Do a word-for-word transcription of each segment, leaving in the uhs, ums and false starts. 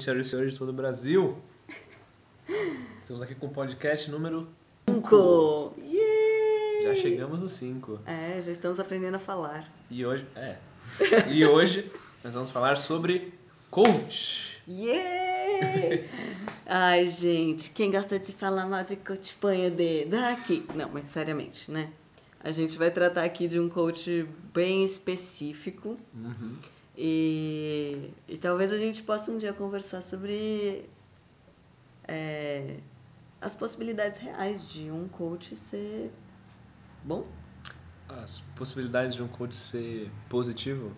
Senhoras e senhores de todo o Brasil, estamos aqui com o podcast número cinco. Já chegamos no cinco. É, já estamos aprendendo a falar. E hoje, é. E hoje nós vamos falar sobre coach. Yeah! Ai, gente, quem gosta de falar mal de coach, põe o dedo aqui. Não, mas seriamente, né? A gente vai tratar aqui de um coach bem específico. Uhum. E, e talvez a gente possa um dia conversar sobre é, as possibilidades reais de um coach ser bom. As possibilidades de um coach ser positivo?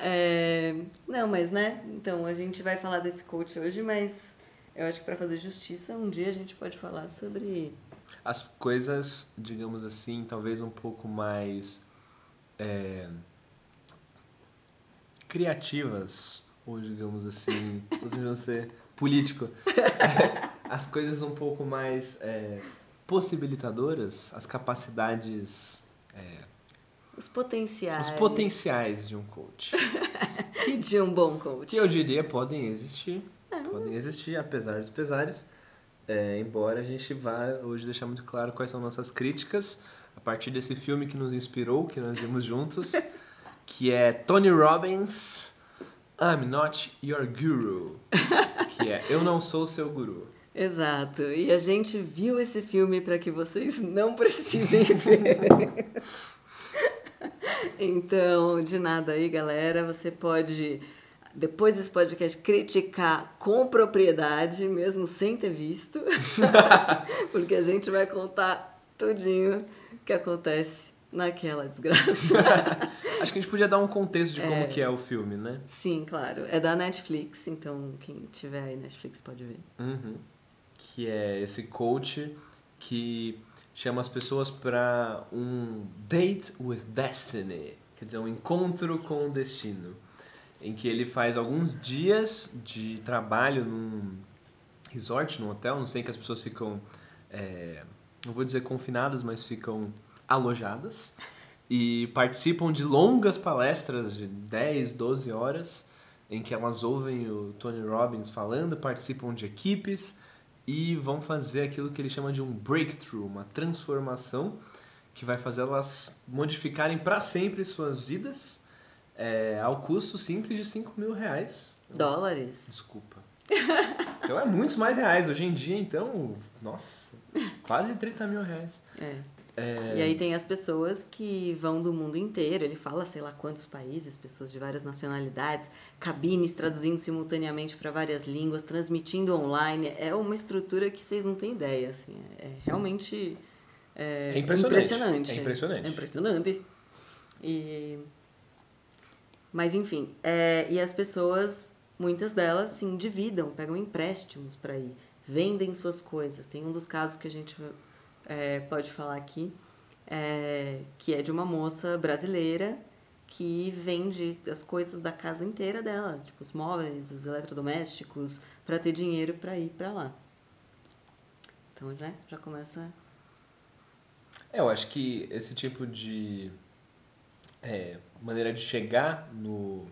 é, não, mas né? Então, a gente vai falar desse coach hoje, mas eu acho que para fazer justiça, um dia a gente pode falar sobre... as coisas, digamos assim, talvez um pouco mais é, criativas, ou digamos assim, não sei, político. As coisas um pouco mais é, possibilitadoras, as capacidades... É, os potenciais. Os potenciais de um coach. E de um bom coach. Que eu diria podem existir. Ah. Podem existir, apesar dos pesares. É, embora a gente vá hoje deixar muito claro quais são nossas críticas a partir desse filme que nos inspirou, que nós vimos juntos, que é Tony Robbins, I'm Not Your Guru, que é Eu Não Sou Seu Guru. Exato, e a gente viu esse filme para que vocês não precisem ver. Então, de nada aí, galera, você pode... depois desse podcast, criticar com propriedade, mesmo sem ter visto, porque a gente vai contar tudinho que acontece naquela desgraça. Acho que a gente podia dar um contexto de é, como que é o filme, né? Sim, claro. É da Netflix, então quem tiver aí Netflix pode ver. Uhum. Que é esse coach que chama as pessoas para um date with destiny, quer dizer, um encontro com o destino, em que ele faz alguns dias de trabalho num resort, num hotel, não sei, que as pessoas ficam, é, não vou dizer confinadas, mas ficam alojadas, e participam de longas palestras de dez, doze horas, em que elas ouvem o Tony Robbins falando, participam de equipes e vão fazer aquilo que ele chama de um breakthrough, uma transformação que vai fazer elas modificarem para sempre suas vidas. É, ao custo simples de cinco mil reais. Dólares. Desculpa. Então é muitos mais reais. Hoje em dia, então, nossa, quase trinta mil reais. É. É... E aí tem as pessoas que vão do mundo inteiro. Ele fala, sei lá quantos países, pessoas de várias nacionalidades, cabines traduzindo simultaneamente para várias línguas, transmitindo online. É uma estrutura que vocês não têm ideia, assim. É realmente é, é impressionante. impressionante. É impressionante. É impressionante. E... mas, enfim, é, e as pessoas, muitas delas, se endividam, pegam empréstimos para ir, vendem suas coisas. Tem um dos casos que a gente é, pode falar aqui, é, que é de uma moça brasileira que vende as coisas da casa inteira dela, tipo os móveis, os eletrodomésticos, para ter dinheiro para ir para lá. Então, já, já começa... É, eu acho que esse tipo de... é, maneira de chegar no,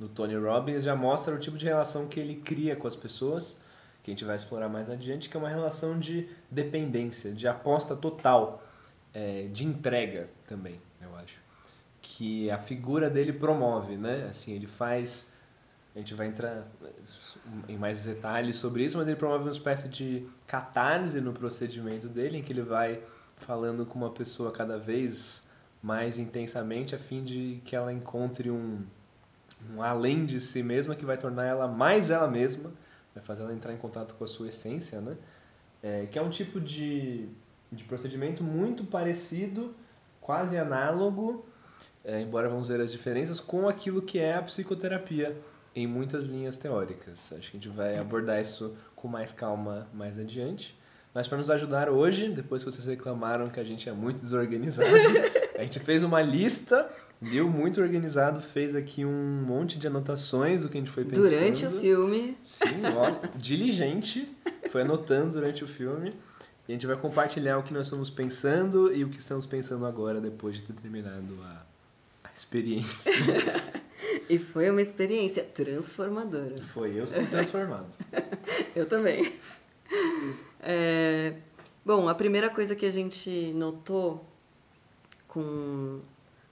no Tony Robbins já mostra o tipo de relação que ele cria com as pessoas, que a gente vai explorar mais adiante, que é uma relação de dependência, de aposta total, é, de entrega também, eu acho, que a figura dele promove, né? Assim, ele faz, a gente vai entrar em mais detalhes sobre isso, mas ele promove uma espécie de catarse no procedimento dele, em que ele vai falando com uma pessoa cada vez mais intensamente, a fim de que ela encontre um, um além de si mesma que vai tornar ela mais ela mesma, vai fazer ela entrar em contato com a sua essência, né? É, que é um tipo de, de procedimento muito parecido, quase análogo, é, embora vamos ver as diferenças, com aquilo que é a psicoterapia em muitas linhas teóricas. Acho que a gente vai abordar isso com mais calma mais adiante. Mas para nos ajudar hoje, depois que vocês reclamaram que a gente é muito desorganizado, a gente fez uma lista, deu muito organizado, fez aqui um monte de anotações do que a gente foi pensando. Durante o filme. Sim, olha, diligente, foi anotando durante o filme. E a gente vai compartilhar o que nós estamos pensando e o que estamos pensando agora, depois de ter terminado a, a experiência. E foi uma experiência transformadora. Foi, eu sou transformado. Eu também. É, bom, a primeira coisa que a gente notou com,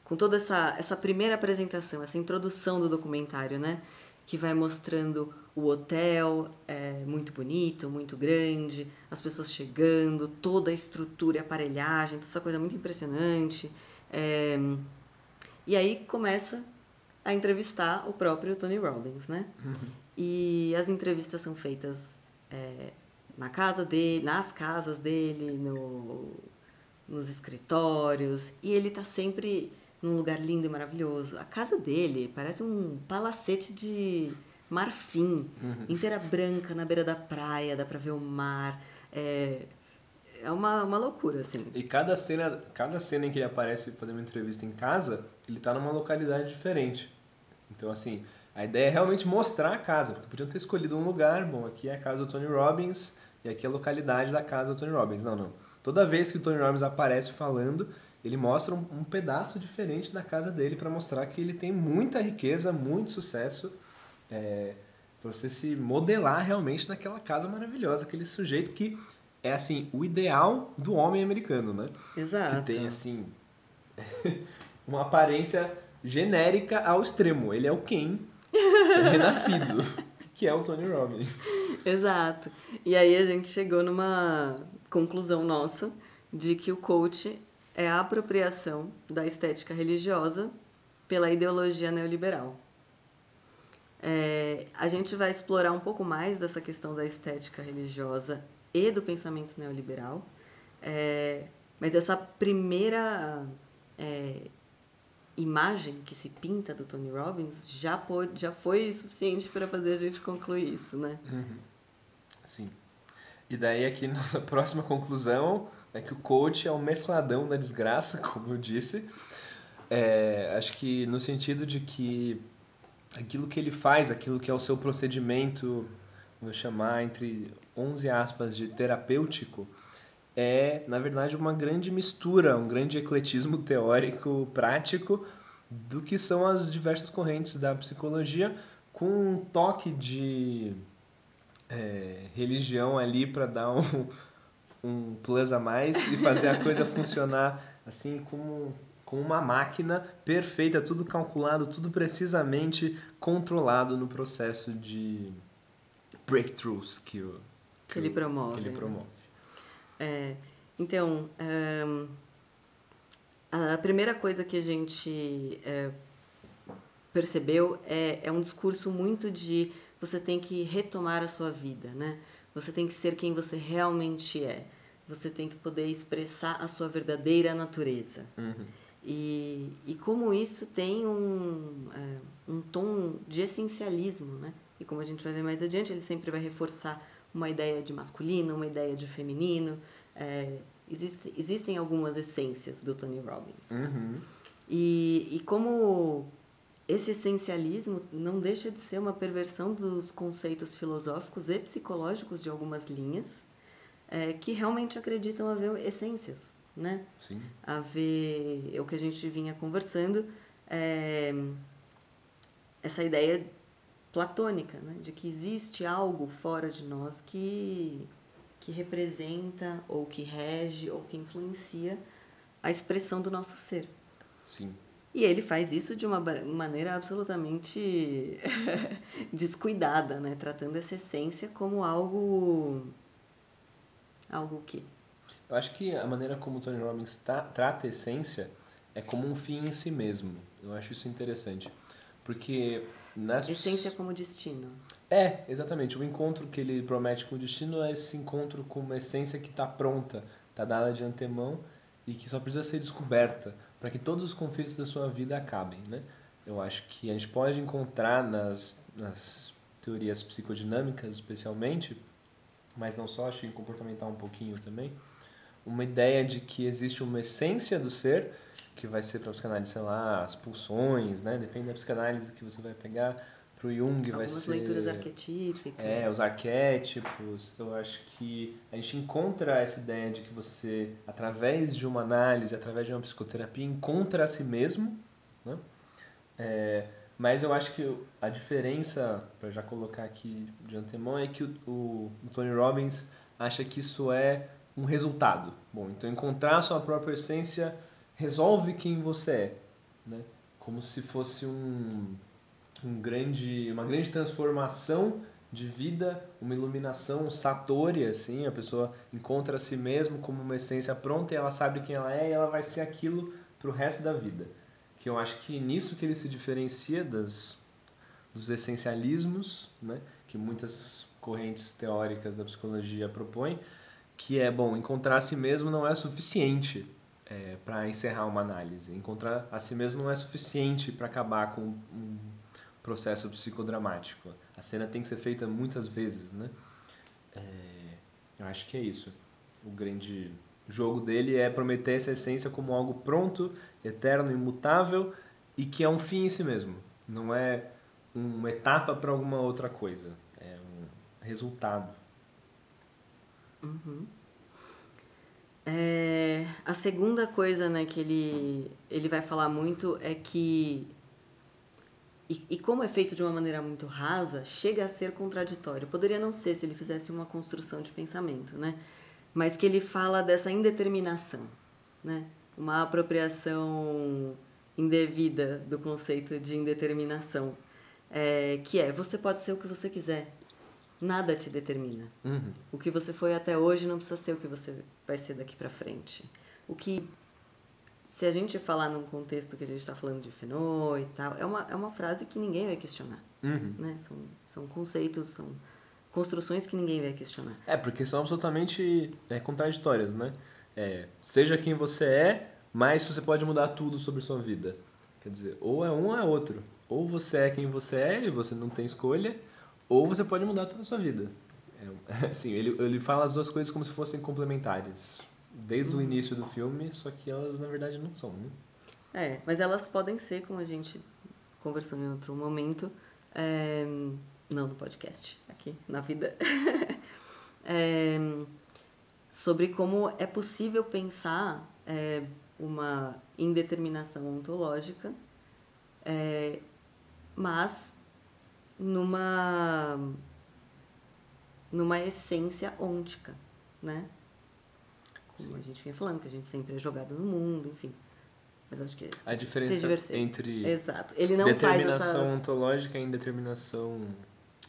com toda essa, essa primeira apresentação, essa introdução do documentário, né? Que vai mostrando o hotel, é, muito bonito, muito grande, as pessoas chegando, toda a estrutura e aparelhagem, essa coisa muito impressionante. É, e aí começa a entrevistar o próprio Tony Robbins, né? Uhum. E as entrevistas são feitas é, na casa dele, nas casas dele, no, nos escritórios, e ele tá sempre num lugar lindo e maravilhoso. A casa dele parece um palacete de marfim, uhum. inteira branca, na beira da praia, dá pra ver o mar, é, é uma, uma loucura, assim. E cada cena, cada cena em que ele aparece fazendo uma entrevista em casa, ele tá numa localidade diferente. Então, assim, a ideia é realmente mostrar a casa, porque podiam ter escolhido um lugar, bom, aqui é a casa do Tony Robbins, e aqui é a localidade da casa do Tony Robbins. Não, não. Toda vez que o Tony Robbins aparece falando, ele mostra um, um pedaço diferente da casa dele para mostrar que ele tem muita riqueza, muito sucesso, é, para você se modelar realmente naquela casa maravilhosa, aquele sujeito que é, assim, o ideal do homem americano, né? Exato. Que tem, assim, uma aparência genérica ao extremo. Ele é o Ken renascido, que é o Tony Robbins. Exato. E aí a gente chegou numa conclusão nossa de que o coach é a apropriação da estética religiosa pela ideologia neoliberal. É, a gente vai explorar um pouco mais dessa questão da estética religiosa e do pensamento neoliberal, é, mas essa primeira é, imagem que se pinta do Tony Robbins já, pôde, já foi suficiente para fazer a gente concluir isso, né? Uhum. Sim. E daí aqui nossa próxima conclusão é que o coach é um mescladão da desgraça, como eu disse. É, acho que no sentido de que aquilo que ele faz, aquilo que é o seu procedimento, vou chamar entre onze aspas de terapêutico, é, na verdade, uma grande mistura, um grande ecletismo teórico, prático, do que são as diversas correntes da psicologia, com um toque de é, religião ali para dar um... um plus a mais e fazer a coisa funcionar assim como, como uma máquina perfeita, tudo calculado, tudo precisamente controlado no processo de breakthroughs que, o, que, que ele promove. Que ele promove. É, então, um, a primeira coisa que a gente é, percebeu é, é um discurso muito de você tem que retomar a sua vida, né? Você tem que ser quem você realmente é. Você tem que poder expressar a sua verdadeira natureza. Uhum. E, e como isso tem um, é, um tom de essencialismo, né? E como a gente vai ver mais adiante, ele sempre vai reforçar uma ideia de masculino, uma ideia de feminino. É, existe, existem algumas essências do Tony Robbins. Uhum. E, e como esse essencialismo não deixa de ser uma perversão dos conceitos filosóficos e psicológicos de algumas linhas é, que realmente acreditam haver essências, né? Sim. Haver, é o que a gente vinha conversando, é, essa ideia platônica, né? De que existe algo fora de nós que, que representa, ou que rege, ou que influencia a expressão do nosso ser. Sim. E ele faz isso de uma maneira absolutamente descuidada, né? Tratando essa essência como algo... Algo que... Eu acho que a maneira como o Tony Robbins tá, trata a essência é como um fim em si mesmo. Eu acho isso interessante. Porque... Nas... Essência como destino. É, exatamente. O encontro que ele promete com o destino é esse encontro com uma essência que está pronta, está dada de antemão e que só precisa ser descoberta, para que todos os conflitos da sua vida acabem, né? Eu acho que a gente pode encontrar nas, nas teorias psicodinâmicas, especialmente, mas não só, acho que comportamental um pouquinho também, uma ideia de que existe uma essência do ser, que vai ser para a psicanálise, sei lá, as pulsões, né? Depende da psicanálise que você vai pegar. Para o Jung vai ser... Algumas leituras arquetípicas. É, os arquétipos. Eu acho que a gente encontra essa ideia de que você, através de uma análise, através de uma psicoterapia, encontra a si mesmo, né? É, Mas eu acho que a diferença, para já colocar aqui de antemão, é que o, o, o Tony Robbins acha que isso é um resultado. Bom, então encontrar a sua própria essência resolve quem você é, né? Como se fosse um, um grande, uma grande transformação de vida, uma iluminação, um satori, assim, a pessoa encontra a si mesma como uma essência pronta e ela sabe quem ela é e ela vai ser aquilo pro resto da vida. Que eu acho que nisso que ele se diferencia das, dos essencialismos, né, que muitas correntes teóricas da psicologia propõem, que é, bom, encontrar a si mesmo não é suficiente é, para encerrar uma análise. Encontrar a si mesmo não é suficiente para acabar com um processo psicodramático. A cena tem que ser feita muitas vezes, né? É, eu acho que é isso. O grande jogo dele é prometer essa essência como algo pronto, eterno, imutável e que é um fim em si mesmo. Não é uma etapa para alguma outra coisa. É um resultado. Uhum. É, a segunda coisa, né, que ele, ele vai falar muito é que... E, e como é feito de uma maneira muito rasa, chega a ser contraditório. Poderia não ser se ele fizesse uma construção de pensamento, né? Mas que ele fala dessa indeterminação, né? Uma apropriação indevida do conceito de indeterminação, é, que é, você pode ser o que você quiser, nada te determina. Uhum. O que você foi até hoje não precisa ser o que você vai ser daqui para frente. O que... Se a gente falar num contexto que a gente está falando de fenô e tal, é uma, é uma frase que ninguém vai questionar. Uhum. Né? São, são conceitos, são construções que ninguém vai questionar. É, porque são absolutamente é, contraditórias, né? É, seja quem você é, mas você pode mudar tudo sobre sua vida. Quer dizer, ou é um ou é outro. Ou você é quem você é e você não tem escolha, ou você pode mudar toda a sua vida. É, assim, ele, ele fala as duas coisas como se fossem complementares. Desde hum. o início do filme, só que elas, na verdade, não são, né? É, mas elas podem ser, como a gente conversou em outro momento, é, não no podcast, aqui, na vida, é, sobre como é possível pensar é, uma indeterminação ontológica, é, mas numa, numa essência ôntica, né? Como a gente vinha falando, que a gente sempre é jogado no mundo, enfim. Mas acho que... A diferença entre... Exato. Ele não determinação faz essa... ontológica e indeterminação...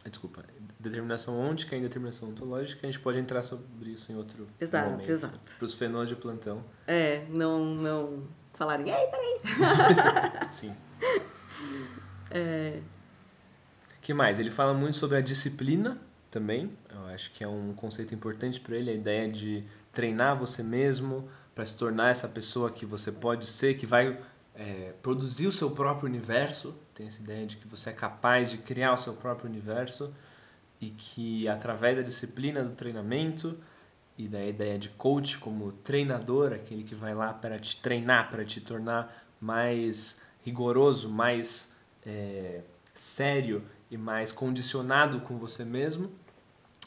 Desculpa. Determinação ôntica e indeterminação ontológica, a gente pode entrar sobre isso em outro exato, momento. Exato, exato. Para os fenômenos de plantão. É, não, não falarem, ei, peraí! Sim. É... que mais? Ele fala muito sobre a disciplina também. Eu acho que é um conceito importante para ele, a ideia de... treinar você mesmo para se tornar essa pessoa que você pode ser, que vai é, produzir o seu próprio universo. Tem essa ideia de que você é capaz de criar o seu próprio universo e que através da disciplina do treinamento e da ideia de coach como treinador, aquele que vai lá para te treinar, para te tornar mais rigoroso, mais é, sério e mais condicionado com você mesmo,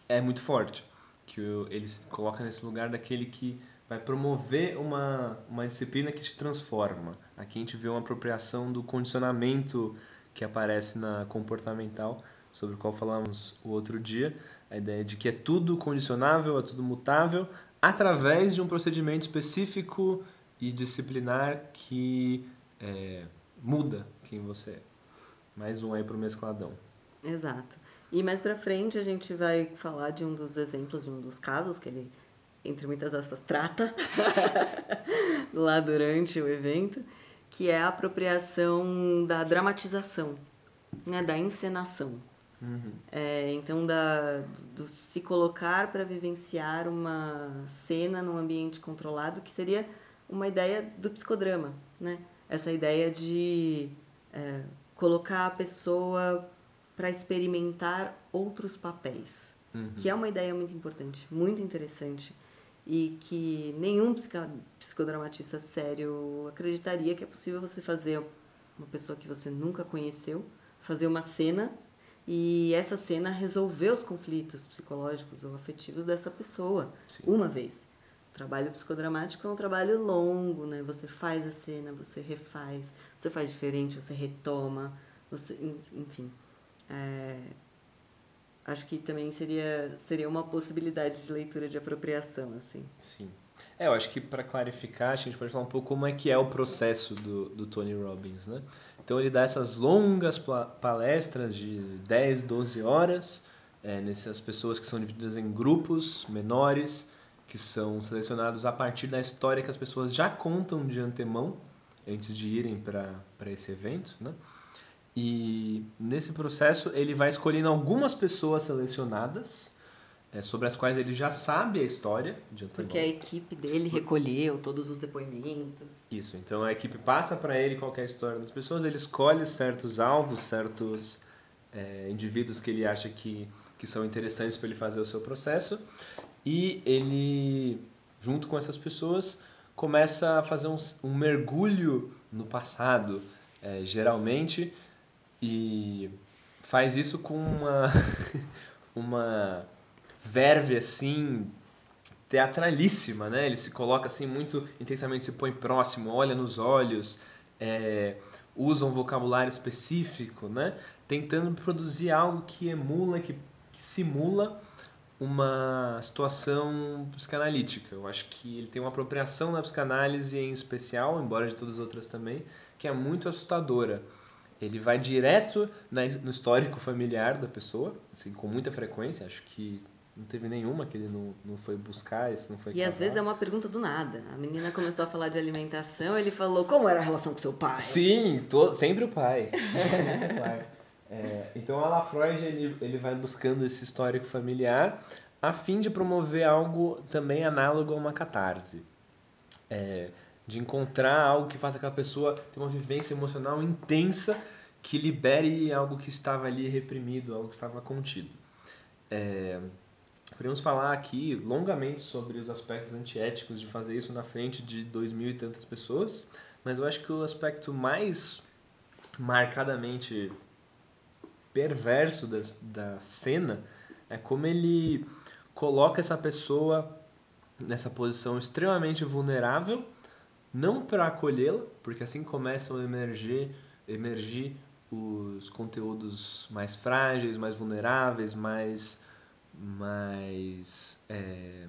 é muito forte. Que ele se coloca nesse lugar daquele que vai promover uma, uma disciplina que te transforma. Aqui a gente vê uma apropriação do condicionamento que aparece na comportamental, sobre o qual falamos o outro dia. A ideia de que é tudo condicionável, é tudo mutável, através de um procedimento específico e disciplinar que é, muda quem você é. Mais um aí pro mescladão. Exato. E mais pra frente a gente vai falar de um dos exemplos, de um dos casos que ele, entre muitas aspas, trata lá durante o evento, que é a apropriação da dramatização, né, da encenação. Uhum. É, então, da, do se colocar para vivenciar uma cena num ambiente controlado, que seria uma ideia do psicodrama, né? Essa ideia de é, colocar a pessoa... para experimentar outros papéis, uhum. que é uma ideia muito importante, muito interessante, e que nenhum psicodramatista sério acreditaria que é possível você fazer uma pessoa que você nunca conheceu, fazer uma cena, e essa cena resolver os conflitos psicológicos ou afetivos dessa pessoa, sim. uma vez. O trabalho psicodramático é um trabalho longo, né? Você faz a cena, você refaz, você faz diferente, você retoma... você, enfim, é, acho que também seria, seria uma possibilidade de leitura de apropriação, assim. Sim. É, eu acho que para clarificar, a gente pode falar um pouco como é que é o processo do, do Tony Robbins, né? Então ele dá essas longas palestras de dez, doze horas, é, nessas pessoas que são divididas em grupos menores, que são selecionados a partir da história que as pessoas já contam de antemão, antes de irem para esse evento, né? E nesse processo ele vai escolhendo algumas pessoas selecionadas, é, sobre as quais ele já sabe a história de antemão. Porque a equipe dele recolheu todos os depoimentos. Isso, então a equipe passa para ele qual que é a história das pessoas, ele escolhe certos alvos, certos é, indivíduos que ele acha que, que são interessantes para ele fazer o seu processo, e ele, junto com essas pessoas, começa a fazer um, um mergulho no passado, é, geralmente, e faz isso com uma... uma verve, assim, teatralíssima, né? Ele se coloca, assim, muito intensamente, se põe próximo, olha nos olhos, é, usa um vocabulário específico, né? Tentando produzir algo que emula, que, que simula uma situação psicanalítica. Eu acho que ele tem uma apropriação na psicanálise, em especial, embora de todas as outras também, que é muito assustadora. Ele vai direto na, no histórico familiar da pessoa, assim, com muita frequência, acho que não teve nenhuma que ele não, não foi buscar, esse não foi E cavar. Às vezes é uma pergunta do nada. A menina começou a falar de alimentação, ele falou, como era a relação com seu pai? Sim, tô, sempre o pai. Sempre o pai. É, então, a Freud, ele, ele vai buscando esse histórico familiar a fim de promover algo também análogo a uma catarse. É, de encontrar algo que faça aquela pessoa ter uma vivência emocional intensa que libere algo que estava ali reprimido, algo que estava contido. É... Podemos falar aqui longamente sobre os aspectos antiéticos de fazer isso na frente de dois mil e tantas pessoas, mas eu acho que o aspecto mais marcadamente perverso da, da cena é como ele coloca essa pessoa nessa posição extremamente vulnerável, não para acolhê-la, porque assim começam a emergir, emergir os conteúdos mais frágeis, mais vulneráveis, mais... mas é,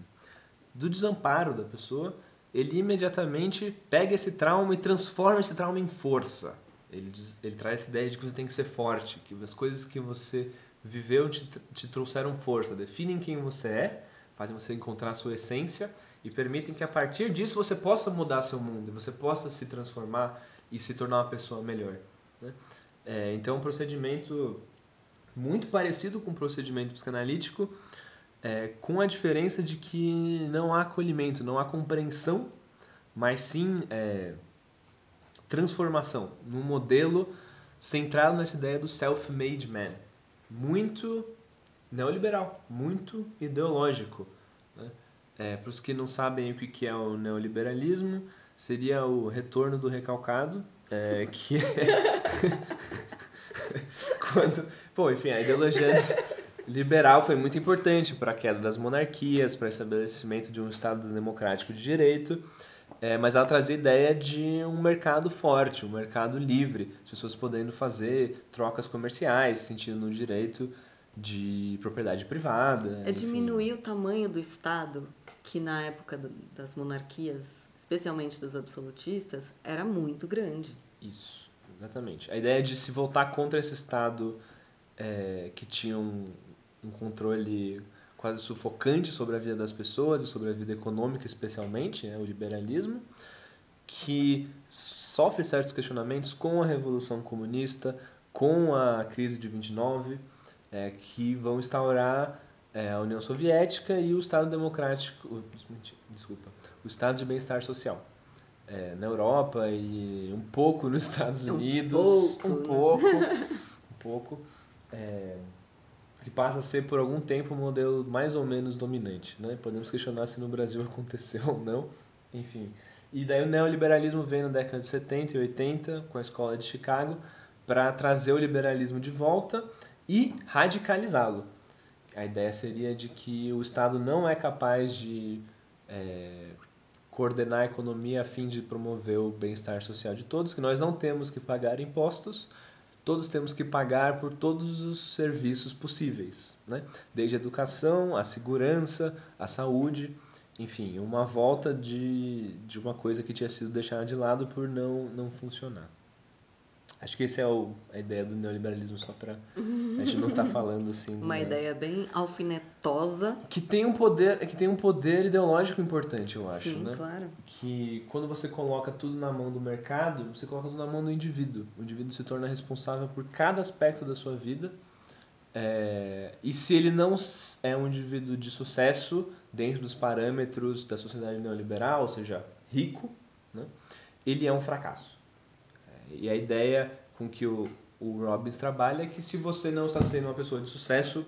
do desamparo da pessoa, ele imediatamente pega esse trauma e transforma esse trauma em força. Ele, diz, ele traz essa ideia de que você tem que ser forte, que as coisas que você viveu te, te trouxeram força, definem quem você é, fazem você encontrar a sua essência e permitem que a partir disso você possa mudar seu mundo, você possa se transformar e se tornar uma pessoa melhor, né? É, então é um procedimento muito parecido com o procedimento psicanalítico, é, com a diferença de que não há acolhimento, não há compreensão, mas sim é, transformação, num modelo centrado nessa ideia do self-made man, muito neoliberal, muito ideológico, né? É, para os que não sabem o que é o neoliberalismo, seria o retorno do recalcado, é, que é... Quando, bom, enfim, a ideologia liberal foi muito importante para a queda das monarquias, para o estabelecimento de um Estado democrático de direito, é, mas ela trazia a ideia de um mercado forte, um mercado livre, as pessoas podendo fazer trocas comerciais, sentindo no direito de propriedade privada. É, enfim, diminuir o tamanho do Estado, que na época das monarquias, especialmente dos absolutistas, era muito grande. Isso. Exatamente. A ideia de se voltar contra esse Estado é, que tinha um, um controle quase sufocante sobre a vida das pessoas e sobre a vida econômica especialmente, né, o liberalismo, que sofre certos questionamentos com a Revolução Comunista, com a crise de vinte e nove, é, que vão instaurar é, a União Soviética e o Estado Democrático... Desculpa. O Estado de Bem-Estar Social. É, na Europa e um pouco nos Estados Unidos, um pouco, um pouco, um pouco é, que passa a ser por algum tempo um modelo mais ou menos dominante, né? Podemos questionar se no Brasil aconteceu ou não, enfim. E daí o neoliberalismo vem na década de setenta e oitenta, com a escola de Chicago, para trazer o liberalismo de volta e radicalizá-lo. A ideia seria de que o Estado não é capaz de... É, coordenar a economia a fim de promover o bem-estar social de todos, que nós não temos que pagar impostos, todos temos que pagar por todos os serviços possíveis, né? Desde a educação, a segurança, a saúde, enfim, uma volta de, de uma coisa que tinha sido deixada de lado por não, não funcionar. Acho que essa é o, a ideia do neoliberalismo, só para a gente não estar tá falando assim... Uma né? ideia bem alfinetosa. Que tem, um poder, que tem um poder ideológico importante, eu acho. Sim, né? Claro. Que quando você coloca tudo na mão do mercado, você coloca tudo na mão do indivíduo. O indivíduo se torna responsável por cada aspecto da sua vida. É, e se ele não é um indivíduo de sucesso dentro dos parâmetros da sociedade neoliberal, ou seja, rico, né? Ele é um fracasso. E a ideia com que o, o Robbins trabalha é que se você não está sendo uma pessoa de sucesso,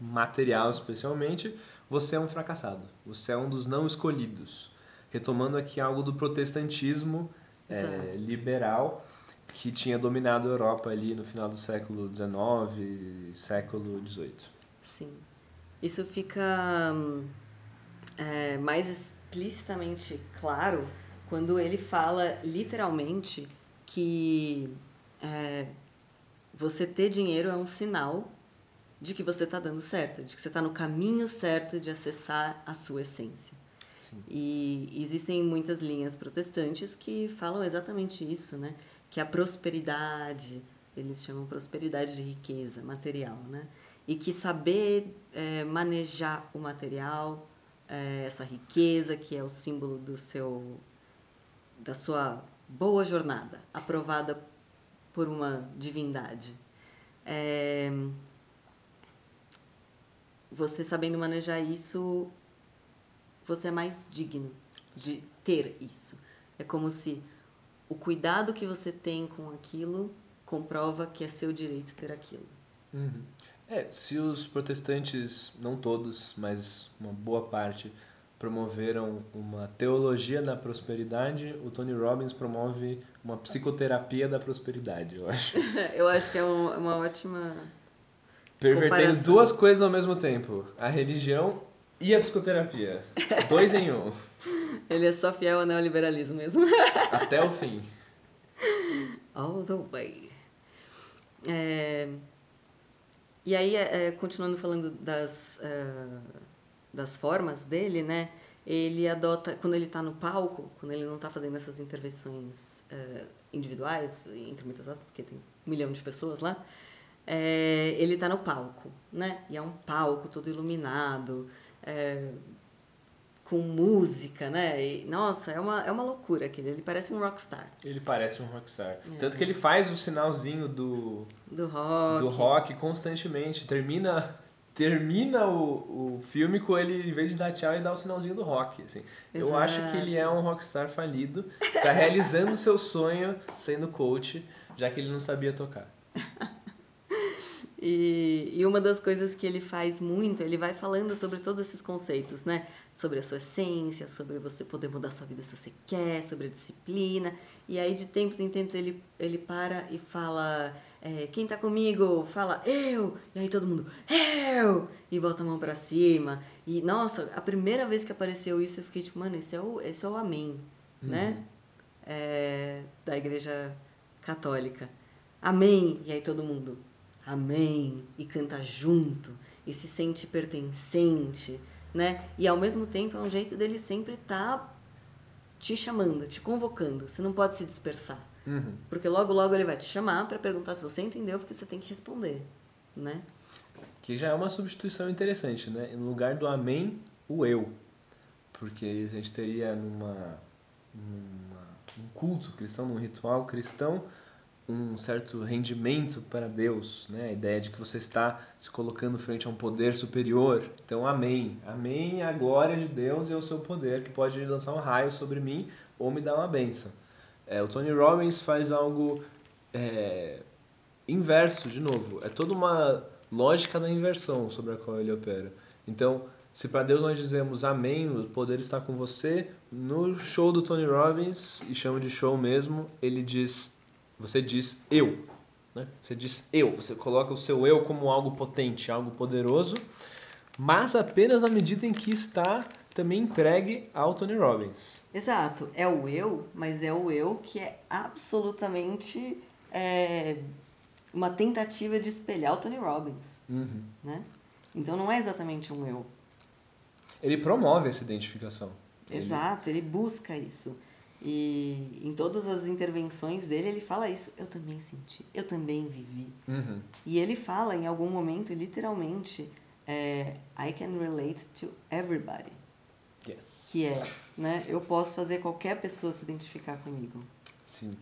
material especialmente, você é um fracassado. Você é um dos não escolhidos. Retomando aqui algo do protestantismo é, liberal, que tinha dominado a Europa ali no final do século dezenove, século dezoito. Sim. Isso fica é, mais explicitamente claro quando ele fala literalmente... que é, você ter dinheiro é um sinal de que você está dando certo, de que você está no caminho certo de acessar a sua essência. Sim. E existem muitas linhas protestantes que falam exatamente isso, né? Que a prosperidade, eles chamam prosperidade de riqueza material, né? E que saber é, manejar o material, é, essa riqueza que é o símbolo do seu, da sua... boa jornada, aprovada por uma divindade. É... Você sabendo manejar isso, você é mais digno de ter isso. É como se o cuidado que você tem com aquilo comprova que é seu direito ter aquilo. Uhum. É, se os protestantes, não todos, mas uma boa parte... promoveram uma teologia da prosperidade, o Tony Robbins promove uma psicoterapia da prosperidade, eu acho. Eu acho que é um, uma ótima pervertendo duas coisas ao mesmo tempo, a religião e a psicoterapia. Dois em um. Ele é só fiel ao neoliberalismo mesmo. Até o fim. All the way. É... E aí, é, continuando falando das... Uh... das formas dele, né? Ele adota, quando ele está no palco, quando ele não está fazendo essas intervenções uh, individuais, entre muitas aspas, porque tem um milhão de pessoas lá, é, ele está no palco, né? E é um palco todo iluminado, é, com música, né? E, nossa, é uma, é uma loucura aquele, ele parece um rockstar. Ele parece um rockstar. É. Tanto que ele faz o sinalzinho do, do, rock. do rock constantemente, termina... termina o, o filme com ele, em vez de dar tchau, ele dá o sinalzinho do rock, assim. Eu acho que ele é um rockstar falido, tá realizando o seu sonho sendo coach, já que ele não sabia tocar. e, e uma das coisas que ele faz muito, ele vai falando sobre todos esses conceitos, né? Sobre a sua essência, sobre você poder mudar sua vida se você quer, sobre a disciplina. E aí, de tempos em tempos, ele, ele para e fala... É, quem tá comigo fala eu, e aí todo mundo eu, e bota a mão pra cima. E nossa, a primeira vez que apareceu isso eu fiquei tipo, mano, esse é o, esse é o amém, uhum. né? É, da igreja católica, amém, e aí todo mundo amém, e canta junto e se sente pertencente, né? E ao mesmo tempo é um jeito dele sempre tá te chamando, te convocando, você não pode se dispersar. Porque logo, logo ele vai te chamar para perguntar se você entendeu, porque você tem que responder, né? Que já é uma substituição interessante, né? No lugar do amém, o eu. Porque a gente teria numa, numa, um culto cristão, num ritual cristão, um certo rendimento para Deus, né? A ideia de que você está se colocando frente a um poder superior. Então, amém. Amém é a glória de Deus e é o seu poder, que pode lançar um raio sobre mim ou me dar uma bênção. É, o Tony Robbins faz algo é, inverso, de novo. É toda uma lógica da inversão sobre a qual ele opera. Então, se para Deus nós dizemos amém, o poder está com você, no show do Tony Robbins, e chama de show mesmo, ele diz, você diz eu. Né? Você diz eu, você coloca o seu eu como algo potente, algo poderoso, mas apenas na medida em que está... também entregue ao Tony Robbins. Exato. É o eu, mas é o eu que é absolutamente é, uma tentativa de espelhar o Tony Robbins. Uhum. Né? Então não é exatamente um eu. Ele promove essa identificação. Exato, ele, ele busca isso. E em todas as intervenções dele, ele fala isso. Eu também senti, eu também vivi. Uhum. E ele fala, em algum momento, literalmente, é, I can relate to everybody. Yes. Que é, né, eu posso fazer qualquer pessoa se identificar comigo. Sim.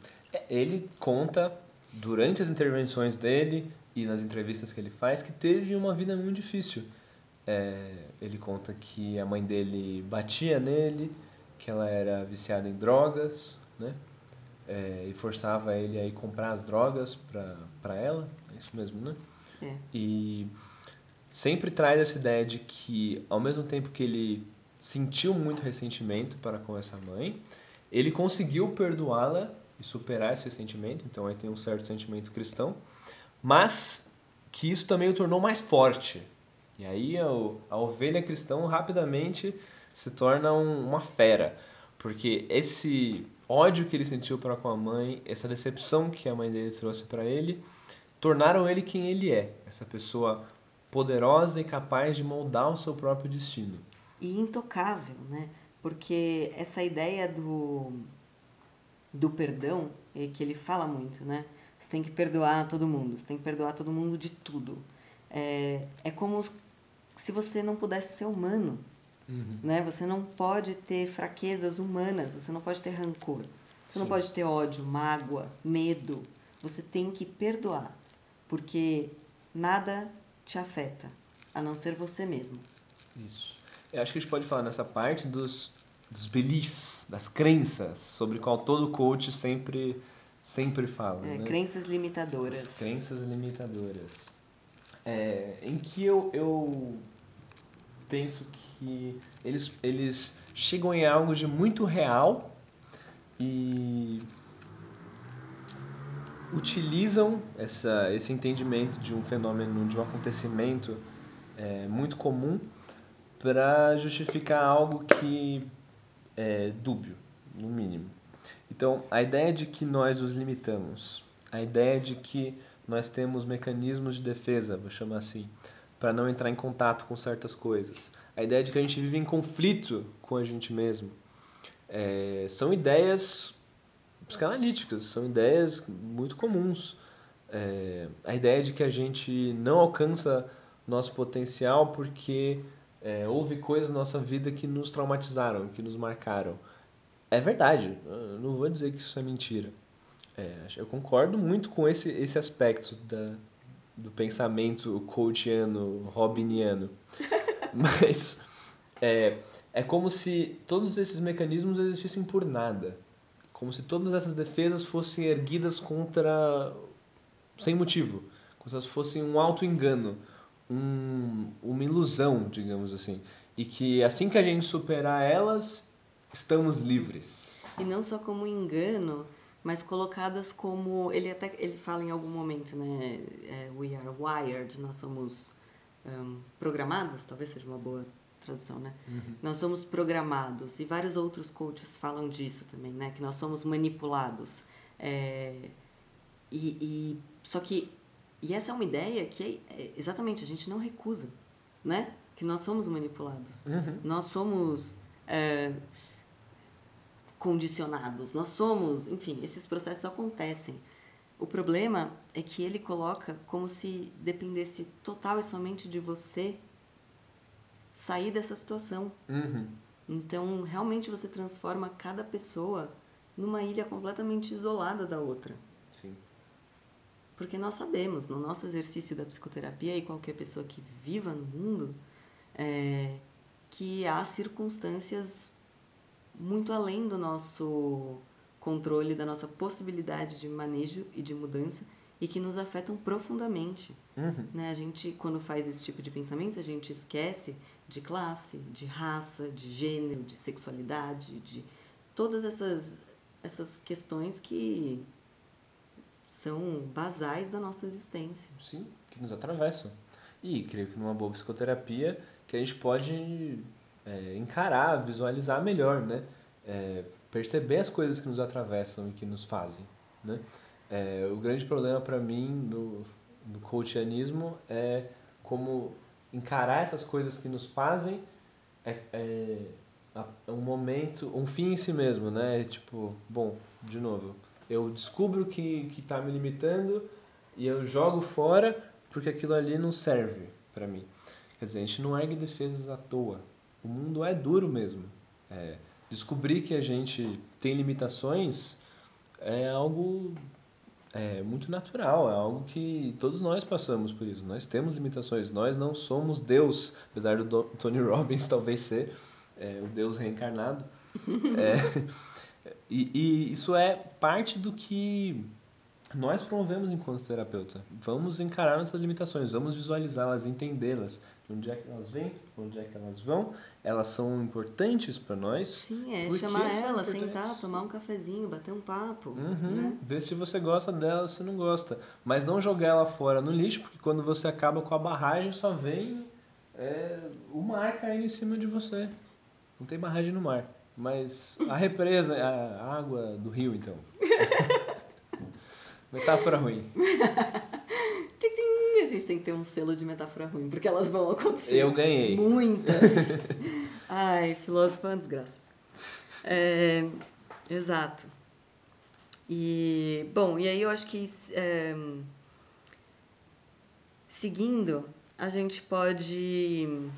Ele conta, durante as intervenções dele e nas entrevistas que ele faz, que teve uma vida muito difícil. É, ele conta que a mãe dele batia nele, que ela era viciada em drogas, né? É, e forçava ele a ir comprar as drogas pra, pra ela, é isso mesmo, né? É. E sempre traz essa ideia de que, ao mesmo tempo que ele sentiu muito ressentimento para com essa mãe, ele conseguiu perdoá-la e superar esse sentimento, então aí tem um certo sentimento cristão, mas que isso também o tornou mais forte. E aí a, a ovelha cristã rapidamente se torna um, uma fera, porque esse ódio que ele sentiu para com a mãe, essa decepção que a mãe dele trouxe para ele, tornaram ele quem ele é, essa pessoa poderosa e capaz de moldar o seu próprio destino. E intocável, né? Porque essa ideia do, do perdão, é que ele fala muito, né? Você tem que perdoar todo mundo, você tem que perdoar todo mundo de tudo. É, é como se você não pudesse ser humano, uhum. né? Você não pode ter fraquezas humanas, você não pode ter rancor, você Sim. não pode ter ódio, mágoa, medo. Você tem que perdoar, porque nada te afeta, a não ser você mesmo. Isso. Eu acho que a gente pode falar nessa parte dos, dos beliefs, das crenças, sobre qual todo coach sempre, sempre fala. É, né? Crenças limitadoras. As crenças limitadoras. É, em que eu, eu penso que eles, eles chegam em algo de muito real e utilizam essa, esse entendimento de um fenômeno, de um acontecimento é, muito comum para justificar algo que é dúbio, no mínimo. Então, a ideia de que nós nos limitamos, a ideia de que nós temos mecanismos de defesa, vou chamar assim, para não entrar em contato com certas coisas. A ideia de que a gente vive em conflito com a gente mesmo. É, são ideias psicanalíticas, são ideias muito comuns. É, a ideia de que a gente não alcança nosso potencial porque é, houve coisas na nossa vida que nos traumatizaram, que nos marcaram. É verdade, eu não vou dizer que isso é mentira. É, eu concordo muito com esse, esse aspecto da, do pensamento coachiano, robiniano. Mas é, é como se todos esses mecanismos existissem por nada. Como se todas essas defesas fossem erguidas contra... sem motivo. Como se elas fossem um auto-engano. Um, uma ilusão, digamos assim. E que assim que a gente superar elas, estamos livres. E não só como um engano... mas colocadas como... Ele até ele fala em algum momento, né? É, we are wired, nós somos um, programados, talvez seja uma boa tradução, né? Uhum. Nós somos programados, e vários outros coaches falam disso também, né? Que nós somos manipulados. É, e, e, só que... E essa é uma ideia que, é, exatamente, a gente não recusa, né? Que nós somos manipulados. Uhum. Nós somos... É, condicionados, nós somos, enfim, esses processos acontecem. O problema é que ele coloca como se dependesse total e somente de você sair dessa situação. Uhum. Então, realmente você transforma cada pessoa numa ilha completamente isolada da outra. Sim. Porque nós sabemos, no nosso exercício da psicoterapia, e qualquer pessoa que viva no mundo, é, que há circunstâncias muito além do nosso controle, da nossa possibilidade de manejo e de mudança, e que nos afetam profundamente. Uhum. Né? A gente, quando faz esse tipo de pensamento, a gente esquece de classe, de raça, de gênero, de sexualidade, de todas essas, essas questões que são basais da nossa existência. Sim, que nos atravessam. E creio que numa boa psicoterapia que a gente pode... É, encarar, visualizar melhor, né? É, perceber as coisas que nos atravessam e que nos fazem, né? É, o grande problema para mim do, do coachianismo é como encarar essas coisas que nos fazem é, é, um momento, um fim em si mesmo, né? Tipo, bom, de novo, eu descubro que que tá me limitando e eu jogo fora porque aquilo ali não serve para mim. Quer dizer, a gente não ergue defesas à toa. O mundo é duro mesmo. É, descobrir que a gente tem limitações é algo é, muito natural, é algo que todos nós passamos por isso. Nós temos limitações, nós não somos Deus, apesar do Tony Robbins talvez ser é, o Deus reencarnado. É, e, e isso é parte do que nós promovemos enquanto terapeuta. Vamos encarar nossas limitações, vamos visualizá-las, entendê-las. De onde é que elas vêm, de onde é que elas vão, elas são importantes para nós. Sim, é chamar ela, sentar, tomar um cafezinho, bater um papo. Uhum, né? Ver se você gosta dela, se não gosta. Mas não jogar ela fora no lixo, porque quando você acaba com a barragem, só vem é, o mar caindo em cima de você. Não tem barragem no mar, mas a represa, a água do rio, então. Metáfora ruim. A gente tem que ter um selo de metáfora ruim, porque elas vão acontecer. Eu ganhei. Muitas. Ai, filósofo é uma desgraça. É, exato. E, bom, e aí eu acho que é, seguindo, a gente pode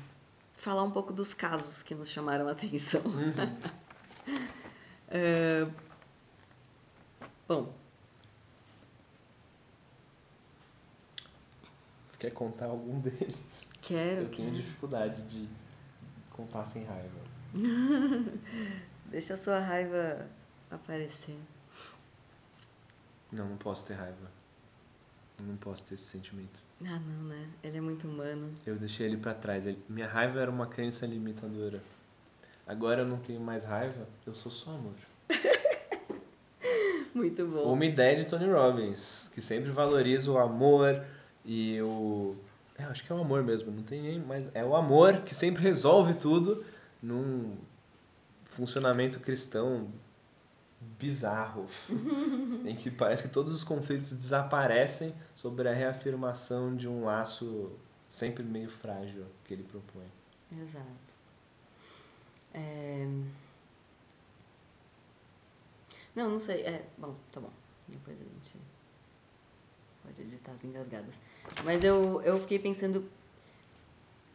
falar um pouco dos casos que nos chamaram a atenção. Uhum. é, bom, quer contar algum deles? Quero. Eu quero. Tenho dificuldade de contar sem raiva. Deixa a sua raiva aparecer. Não, não posso ter raiva. Eu não posso ter esse sentimento. Ah, não, né? Ele é muito humano. Eu deixei ele pra trás. Ele... Minha raiva era uma crença limitadora. Agora eu não tenho mais raiva, eu sou só amor. Muito bom. Uma ideia de Tony Robbins, que sempre valoriza o amor... E o... É, acho que é o amor mesmo, não tem nem mais... É o amor que sempre resolve tudo num funcionamento cristão bizarro. Em que parece que todos os conflitos desaparecem sobre a reafirmação de um laço sempre meio frágil que ele propõe. Exato. É... Não, não sei. É... Bom, tá bom. Depois a gente... Pode editar as engasgadas. Mas eu, eu fiquei pensando,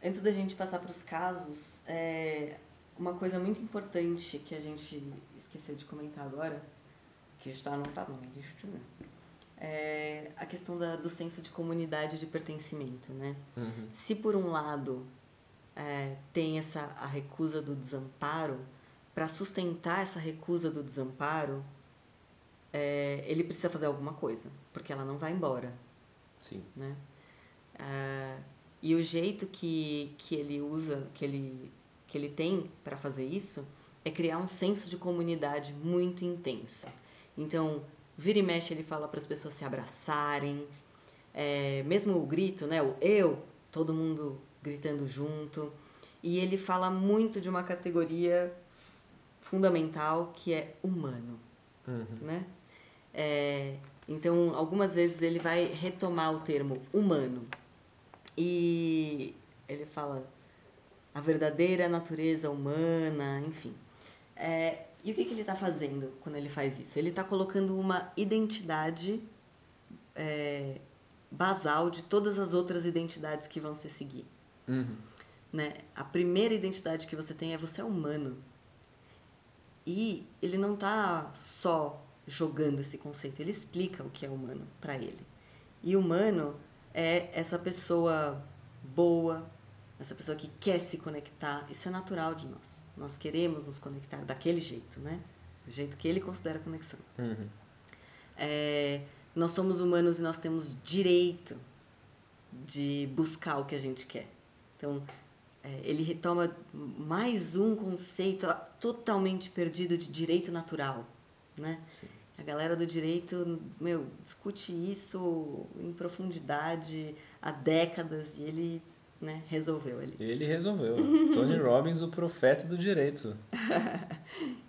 antes da gente passar para os casos, é, uma coisa muito importante que a gente esqueceu de comentar agora, que está não está no lixo, né? É a questão da, do senso de comunidade, de pertencimento, né? Uhum. Se por um lado é, tem essa, a recusa do desamparo, para sustentar essa recusa do desamparo, É, ele precisa fazer alguma coisa, porque ela não vai embora. Sim. Né? Ah, e o jeito que, que ele usa, que ele, que ele tem para fazer isso, é criar um senso de comunidade muito intenso. Então, vira e mexe, ele fala para as pessoas se abraçarem, é, mesmo o grito, né, o eu, todo mundo gritando junto. E ele fala muito de uma categoria fundamental que é humano. Uhum. Né? É, então algumas vezes ele vai retomar o termo humano e ele fala a verdadeira natureza humana, enfim. É, e o que, que ele está fazendo quando ele faz isso? Ele está colocando uma identidade é, basal de todas as outras identidades que vão se seguir. Uhum. Né? A primeira identidade que você tem é você é humano. E ele não está só jogando esse conceito, ele explica o que é humano para ele. E humano é essa pessoa boa, essa pessoa que quer se conectar. Isso é natural de nós. Nós queremos nos conectar daquele jeito, né? Do jeito que ele considera conexão. Uhum. É, nós somos humanos e nós temos direito de buscar o que a gente quer. Então, é, ele retoma mais um conceito totalmente perdido de direito natural, né? Sim. A galera do direito, meu, discute isso em profundidade há décadas e ele, né, resolveu. Ele, ele resolveu. Tony Robbins, o profeta do direito.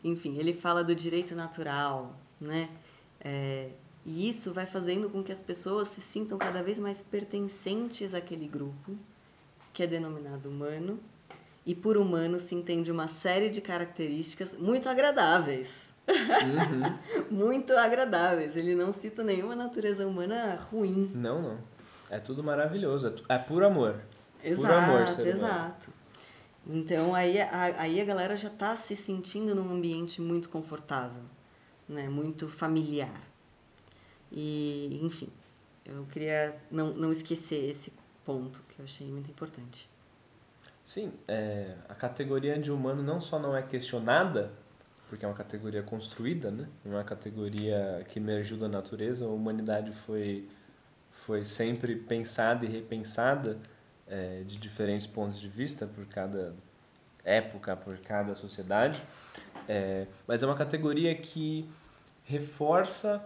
Enfim, ele fala do direito natural, né? É, E isso vai fazendo com que as pessoas se sintam cada vez mais pertencentes àquele grupo, que é denominado humano, e por humano se entende uma série de características muito agradáveis. Uhum. Muito agradáveis. Ele não cita nenhuma natureza humana ruim. Não, não. É tudo maravilhoso. É puro amor. Exato, puro amor, ser humano. Exato. Então, aí a, aí a galera já está se sentindo num ambiente muito confortável, né? Muito familiar. E, enfim, eu queria não, não esquecer esse ponto que eu achei muito importante. Sim, é, a categoria de humano não só não é questionada, porque é uma categoria construída, né? Uma categoria que emergiu da natureza, a humanidade foi, foi sempre pensada e repensada é, de diferentes pontos de vista por cada época, por cada sociedade, é, mas é uma categoria que reforça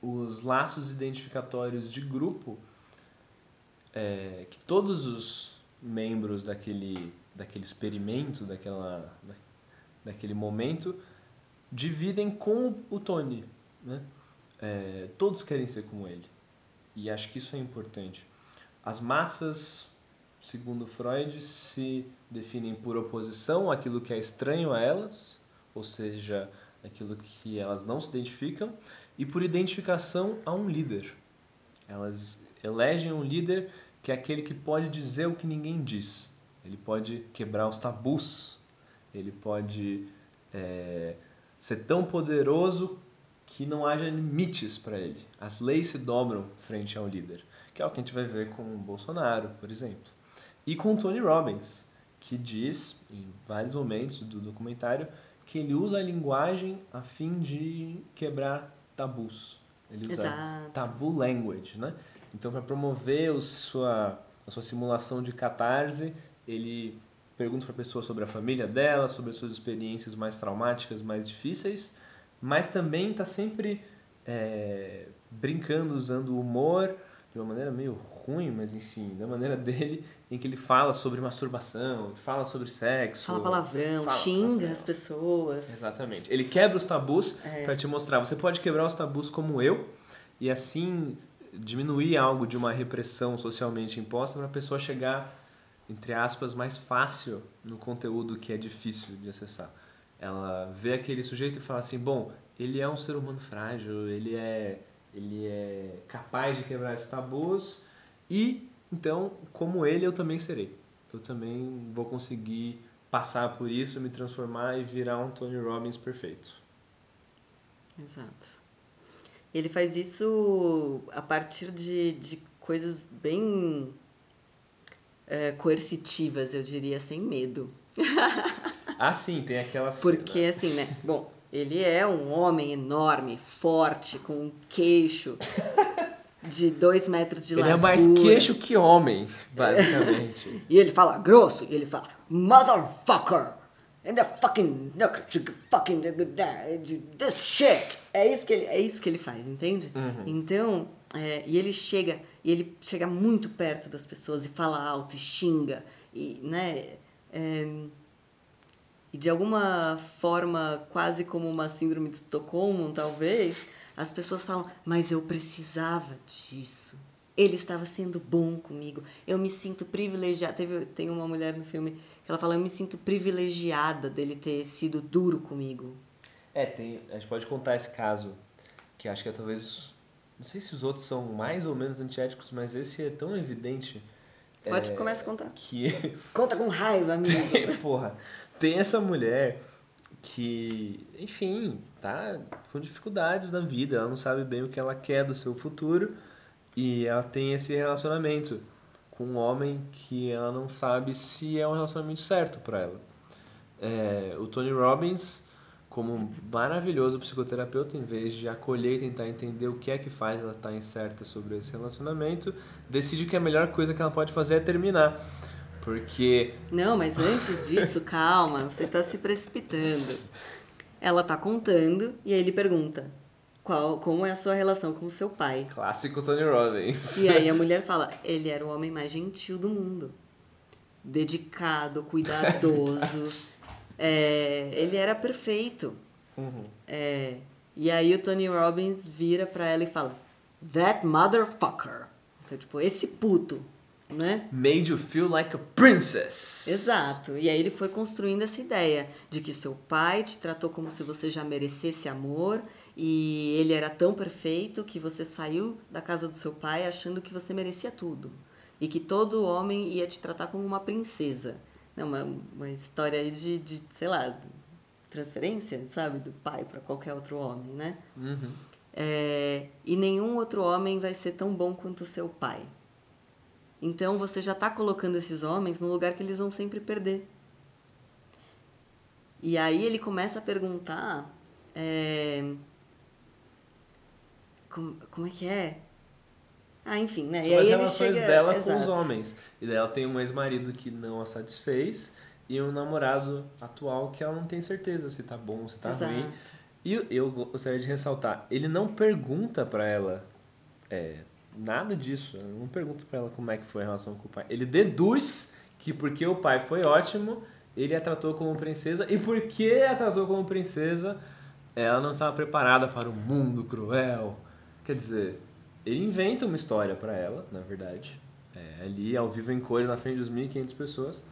os laços identificatórios de grupo é, que todos os membros daquele, daquele experimento, daquela, daquele momento, dividem com o Tony, né? É, todos querem ser como ele. E acho que isso é importante. As massas, segundo Freud, se definem por oposição àquilo que é estranho a elas, ou seja, aquilo que elas não se identificam, e por identificação a um líder. Elas elegem um líder que é aquele que pode dizer o que ninguém diz. Ele pode quebrar os tabus. Ele pode é, ser tão poderoso que não haja limites para ele. As leis se dobram frente ao líder, que é o que a gente vai ver com o Bolsonaro, por exemplo. E com o Tony Robbins, que diz, em vários momentos do documentário, que ele usa a linguagem a fim de quebrar tabus. Ele usa Exato. Tabu language, né? Então, para promover o sua, a sua simulação de catarse, ele pergunta para a pessoa sobre a família dela, sobre as suas experiências mais traumáticas, mais difíceis, mas também está sempre é, brincando, usando o humor de uma maneira meio ruim, mas enfim, da maneira dele, em que ele fala sobre masturbação, fala sobre sexo. Fala palavrão, fala, xinga fala. As pessoas. Exatamente. Ele quebra os tabus é. Para te mostrar. Você pode quebrar os tabus como eu, e assim diminuir algo de uma repressão socialmente imposta para a pessoa chegar, entre aspas, mais fácil no conteúdo que é difícil de acessar. Ela vê aquele sujeito e fala assim, bom, ele é um ser humano frágil, ele é, ele é capaz de quebrar esses tabus e, então, como ele, eu também serei. Eu também vou conseguir passar por isso, me transformar e virar um Tony Robbins perfeito. Exato. Ele faz isso a partir de, de coisas bem é, coercitivas, eu diria, sem medo. Ah, sim, tem aquelas... Porque, assim, né? Bom, ele é um homem enorme, forte, com um queixo de dois metros de largura. Ele é mais queixo que homem, basicamente. E ele fala grosso, e ele fala, motherfucker! And the fucking fucking this shit. É isso que ele, é isso que ele faz, entende? Uhum. Então, é, e ele chega, e ele chega muito perto das pessoas e fala alto e xinga e, né? É, e de alguma forma, quase como uma síndrome de Estocolmo, talvez, as pessoas falam: mas eu precisava disso. Ele estava sendo bom comigo. Eu me sinto privilegiada. Teve, tem uma mulher no filme que ela fala, eu me sinto privilegiada dele ter sido duro comigo. É, tem, a gente pode contar esse caso, que acho que é talvez... Não sei se os outros são mais ou menos antiéticos, mas esse é tão evidente... Pode é, começar a contar. Que... Conta com raiva, amigo. Porra, tem essa mulher que, enfim, tá com dificuldades na vida, ela não sabe bem o que ela quer do seu futuro... E ela tem esse relacionamento com um homem que ela não sabe se é um relacionamento certo para ela. É, o Tony Robbins, como um maravilhoso psicoterapeuta, em vez de acolher e tentar entender o que é que faz ela estar incerta sobre esse relacionamento, decide que a melhor coisa que ela pode fazer é terminar. Porque... Não, mas antes disso, calma, você está se precipitando. Ela está contando e aí ele pergunta... Qual, como é a sua relação com o seu pai? Clássico Tony Robbins. E aí a mulher fala, ele era o homem mais gentil do mundo. Dedicado, cuidadoso. É, ele era perfeito. Uhum. É, E aí o Tony Robbins vira pra ela e fala, that motherfucker. Então, tipo, esse puto, né? Made you feel like a princess. Exato. E aí ele foi construindo essa ideia de que seu pai te tratou como se você já merecesse amor e ele era tão perfeito que você saiu da casa do seu pai achando que você merecia tudo. E que todo homem ia te tratar como uma princesa. Não, uma, uma história aí de, de, sei lá, transferência, sabe? Do pai para qualquer outro homem, né? Uhum. É, e nenhum outro homem vai ser tão bom quanto seu pai. Então você já está colocando esses homens no lugar que eles vão sempre perder. E aí ele começa a perguntar... É, como, como é que é? Ah, enfim, né? E aí as relações ele chega... dela Exato. Com os homens. E daí ela tem um ex-marido que não a satisfez e um namorado atual que ela não tem certeza se tá bom, se tá Exato. Ruim. E eu gostaria de ressaltar, ele não pergunta pra ela é, nada disso. Ele não pergunta pra ela como é que foi a relação com o pai. Ele deduz que porque o pai foi ótimo, ele a tratou como princesa. E porque a tratou como princesa, ela não estava preparada para o mundo cruel. Quer dizer... Ele inventa uma história pra ela, na verdade, é, ali ao vivo em cores na frente dos mil e quinhentas pessoas,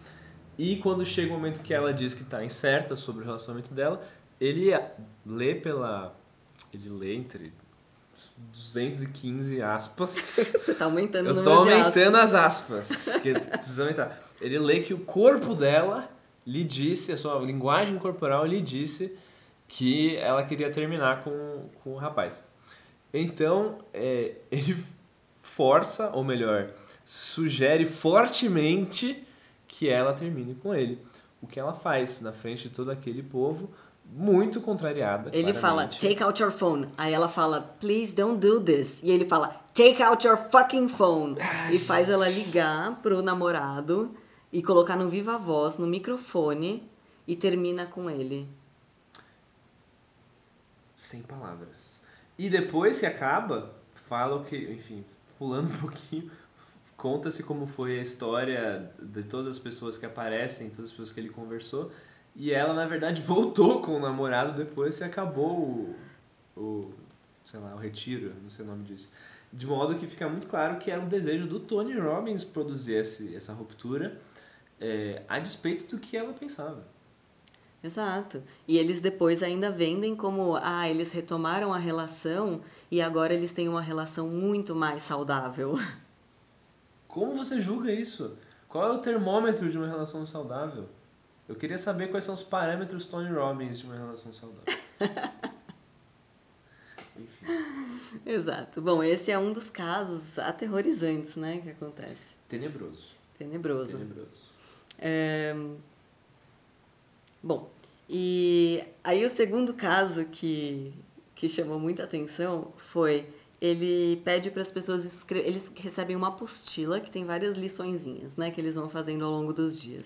e quando chega o momento que ela diz que tá incerta sobre o relacionamento dela, ele lê pela... ele lê entre duzentas e quinze aspas. Você tá aumentando o número de aspas. Eu tô aumentando as aspas, que precisa aumentar. Ele lê que o corpo dela lhe disse, a sua linguagem corporal lhe disse que ela queria terminar com, com o rapaz. Então, é, ele força, ou melhor, sugere fortemente que ela termine com ele. O que ela faz na frente de todo aquele povo, muito contrariada. Ele claramente. Fala, take out your phone. Aí ela fala, please don't do this. E ele fala, take out your fucking phone. Ai, e faz gente. Ela ligar pro namorado e colocar no viva voz, no microfone, e termina com ele. Sem palavras. E depois que acaba, fala que, enfim, pulando um pouquinho, conta-se como foi a história de todas as pessoas que aparecem, todas as pessoas que ele conversou, e ela, na verdade, voltou com o namorado depois que acabou o, o, sei lá, o retiro, não sei o nome disso. De modo que fica muito claro que era um desejo do Tony Robbins produzir esse, essa ruptura, é, a despeito do que ela pensava. Exato. E eles depois ainda vendem como, ah, eles retomaram a relação e agora eles têm uma relação muito mais saudável. Como você julga isso? Qual é o termômetro de uma relação saudável? Eu queria saber quais são os parâmetros Tony Robbins de uma relação saudável. Enfim. Exato. Bom, esse é um dos casos aterrorizantes, né, que acontece. Tenebroso. Tenebroso. Tenebroso. É... Bom, e aí o segundo caso que, que chamou muita atenção foi, ele pede para as pessoas escreverem, eles recebem uma apostila que tem várias liçõezinhas, né, que eles vão fazendo ao longo dos dias.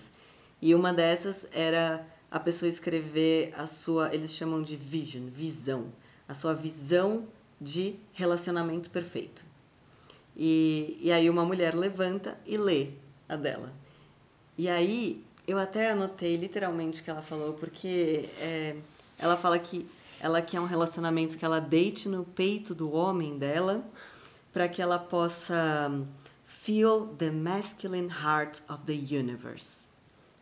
E uma dessas era a pessoa escrever a sua, eles chamam de vision, visão, a sua visão de relacionamento perfeito. E, e aí uma mulher levanta e lê a dela. E aí... Eu até anotei literalmente o que ela falou, porque é, ela fala que ela quer um relacionamento que ela deite no peito do homem dela para que ela possa feel the masculine heart of the universe.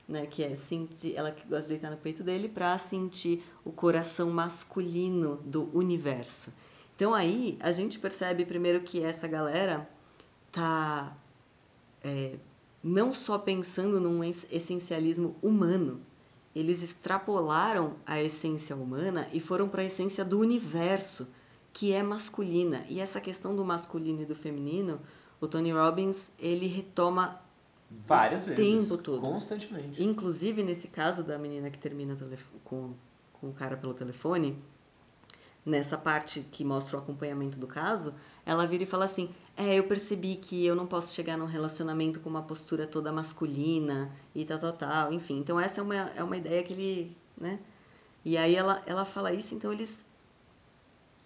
Né? Que é sentir, ela gosta de deitar no peito dele para sentir o coração masculino do universo. Então aí a gente percebe primeiro que essa galera tá... É, não só pensando num essencialismo humano, eles extrapolaram a essência humana e foram para a essência do universo, que é masculina. E essa questão do masculino e do feminino, o Tony Robbins, ele retoma várias vezes, o tempo todo. Constantemente. Inclusive, nesse caso da menina que termina com, com o cara pelo telefone, nessa parte que mostra o acompanhamento do caso, ela vira e fala assim... É, eu percebi que eu não posso chegar num relacionamento com uma postura toda masculina e tal, tal, tal, enfim. Então, essa é uma, é uma ideia que ele, né? E aí ela, ela fala isso, então eles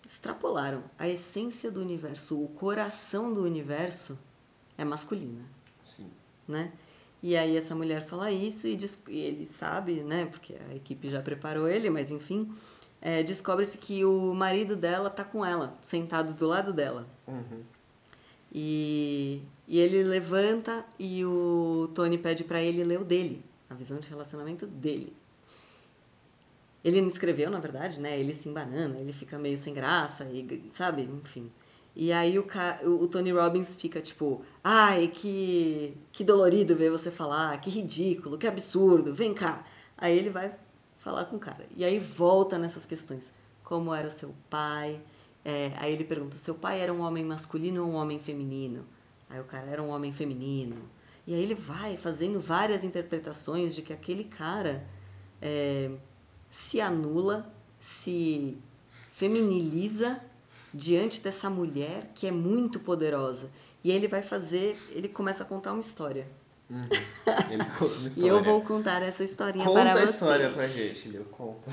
extrapolaram. A essência do universo, o coração do universo é masculina. Sim. Né? E aí essa mulher fala isso e, diz, e ele sabe, né? Porque a equipe já preparou ele, mas enfim... é, descobre-se que o marido dela tá com ela, sentado do lado dela. Uhum. E, e ele levanta e o Tony pede pra ele ler o dele, a visão de relacionamento dele. Ele não escreveu, na verdade, né? Ele se embanana, ele fica meio sem graça, e, sabe? Enfim. E aí o, ca... o Tony Robbins fica tipo... Ai, que... que dolorido ver você falar, que ridículo, que absurdo, vem cá. Aí ele vai falar com o cara. E aí volta nessas questões. Como era o seu pai? É... Aí ele pergunta, seu pai era um homem masculino ou um homem feminino? Aí o cara era um homem feminino. E aí ele vai fazendo várias interpretações de que aquele cara... É... se anula, se feminiliza diante dessa mulher que é muito poderosa. E ele vai fazer, ele começa a contar uma história. Uhum. Ele conta uma história. E eu vou contar essa historinha conta para vocês. Conta a história pra gente, Leo, conta.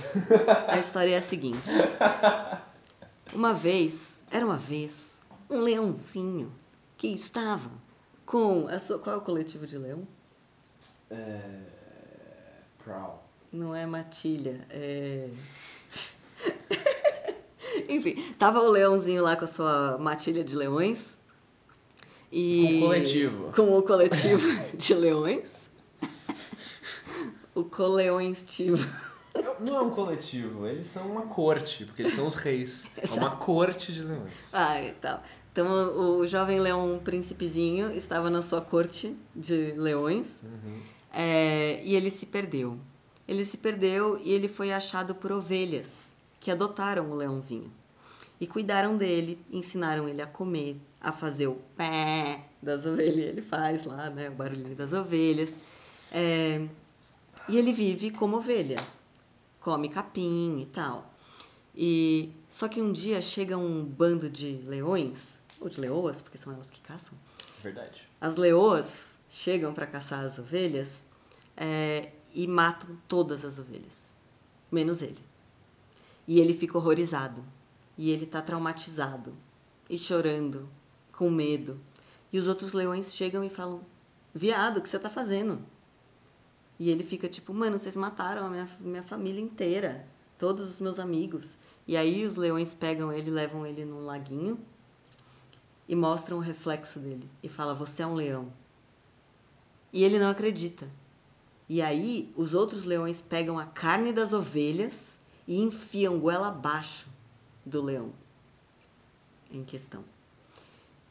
A história é a seguinte. Uma vez, era uma vez, um leãozinho que estava com... A sua, qual é o coletivo de leão? É... Prowl. Não é matilha, é... Enfim, tava o leãozinho lá com a sua matilha de leões. E... Com o coletivo. Com o coletivo de leões. O coleõestivo. Não é um coletivo, eles são uma corte, porque eles são os reis. Exato. É uma corte de leões. Ah, e tal. Então o jovem leão príncipezinho estava na sua corte de leões. Uhum. é, e ele se perdeu. Ele se perdeu e ele foi achado por ovelhas, que adotaram o leãozinho. E cuidaram dele, ensinaram ele a comer, a fazer o pé das ovelhas. Ele faz lá, né, o barulhinho das ovelhas. É, e ele vive como ovelha. Come capim e tal. E, só que um dia chega um bando de leões, ou de leoas, porque são elas que caçam. Verdade. As leoas chegam para caçar as ovelhas... É, e matam todas as ovelhas, menos ele. E ele fica horrorizado, e ele tá traumatizado, e chorando, com medo. E os outros leões chegam e falam, viado, o que você tá fazendo? E ele fica tipo, mano, vocês mataram a minha, minha família inteira, todos os meus amigos. E aí os leões pegam ele, levam ele num laguinho, e mostram o reflexo dele, e fala, você é um leão. E ele não acredita. E aí, os outros leões pegam a carne das ovelhas e enfiam goela abaixo do leão em questão.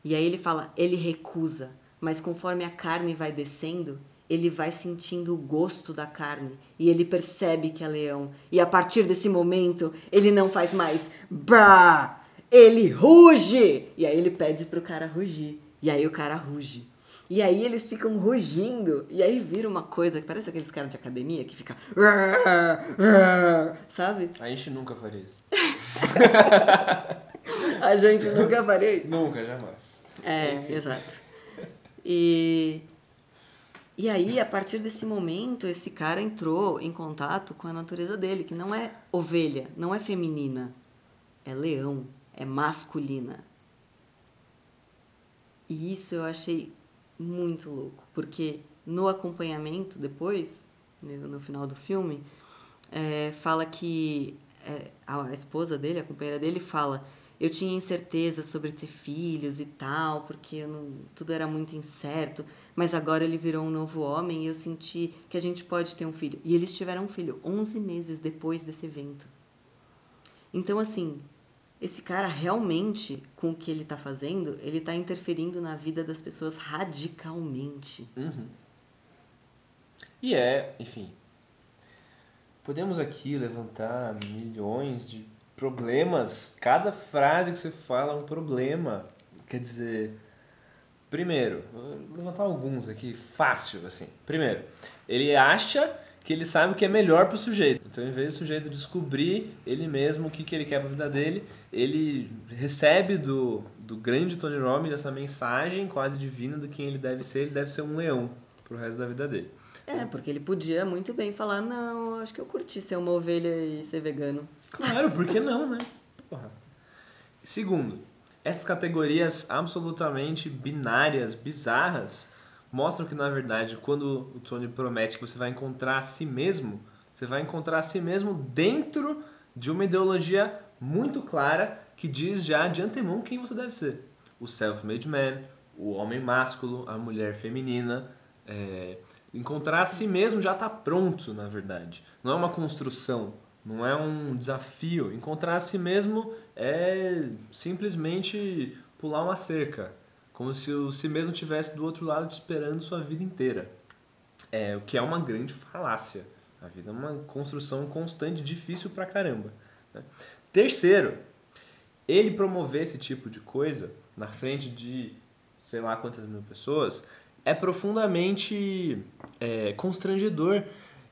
E aí ele fala, ele recusa, mas conforme a carne vai descendo, ele vai sentindo o gosto da carne e ele percebe que é leão. E a partir desse momento, ele não faz mais brá, ele ruge! E aí ele pede pro cara rugir, e aí o cara ruge. E aí eles ficam rugindo, e aí vira uma coisa que parece aqueles caras de academia que fica... Sabe? A gente nunca faria isso. A gente nunca faria isso. Nunca, jamais. É, enfim. Exato. E, e aí, a partir desse momento, esse cara entrou em contato com a natureza dele, que não é ovelha, não é feminina, é leão, é masculina. E isso eu achei... muito louco, porque no acompanhamento depois, no final do filme, é, fala que é, a esposa dele, a companheira dele, fala, eu tinha incerteza sobre ter filhos e tal, porque eu não, tudo era muito incerto, mas agora ele virou um novo homem e eu senti que a gente pode ter um filho. E eles tiveram um filho onze meses depois desse evento. Então, assim... Esse cara realmente, com o que ele tá fazendo, ele tá interferindo na vida das pessoas radicalmente. Uhum. E é, enfim... Podemos aqui levantar milhões de problemas. Cada frase que você fala é um problema. Quer dizer... Primeiro, vou levantar alguns aqui, fácil, assim. Primeiro, ele acha... que ele sabe o que é melhor pro sujeito. Então, em vez do sujeito descobrir ele mesmo o que, que ele quer pra vida dele, ele recebe do, do grande Tony Robbins essa mensagem quase divina do quem ele deve ser. Ele deve ser um leão pro resto da vida dele. É, porque ele podia muito bem falar, não, acho que eu curti ser uma ovelha e ser vegano. Claro, por que não, né? Porra. Segundo, essas categorias absolutamente binárias, bizarras, mostram que, na verdade, quando o Tony promete que você vai encontrar a si mesmo, você vai encontrar a si mesmo dentro de uma ideologia muito clara que diz já de antemão quem você deve ser. O self-made man, o homem másculo, a mulher feminina. É, encontrar a si mesmo já está pronto, na verdade. Não é uma construção, não é um desafio. Encontrar a si mesmo é simplesmente pular uma cerca. Como se o si mesmo estivesse do outro lado te esperando sua vida inteira. É, o que é uma grande falácia. A vida é uma construção constante, difícil pra caramba, né? Terceiro, ele promover esse tipo de coisa na frente de sei lá quantas mil pessoas é profundamente é, constrangedor.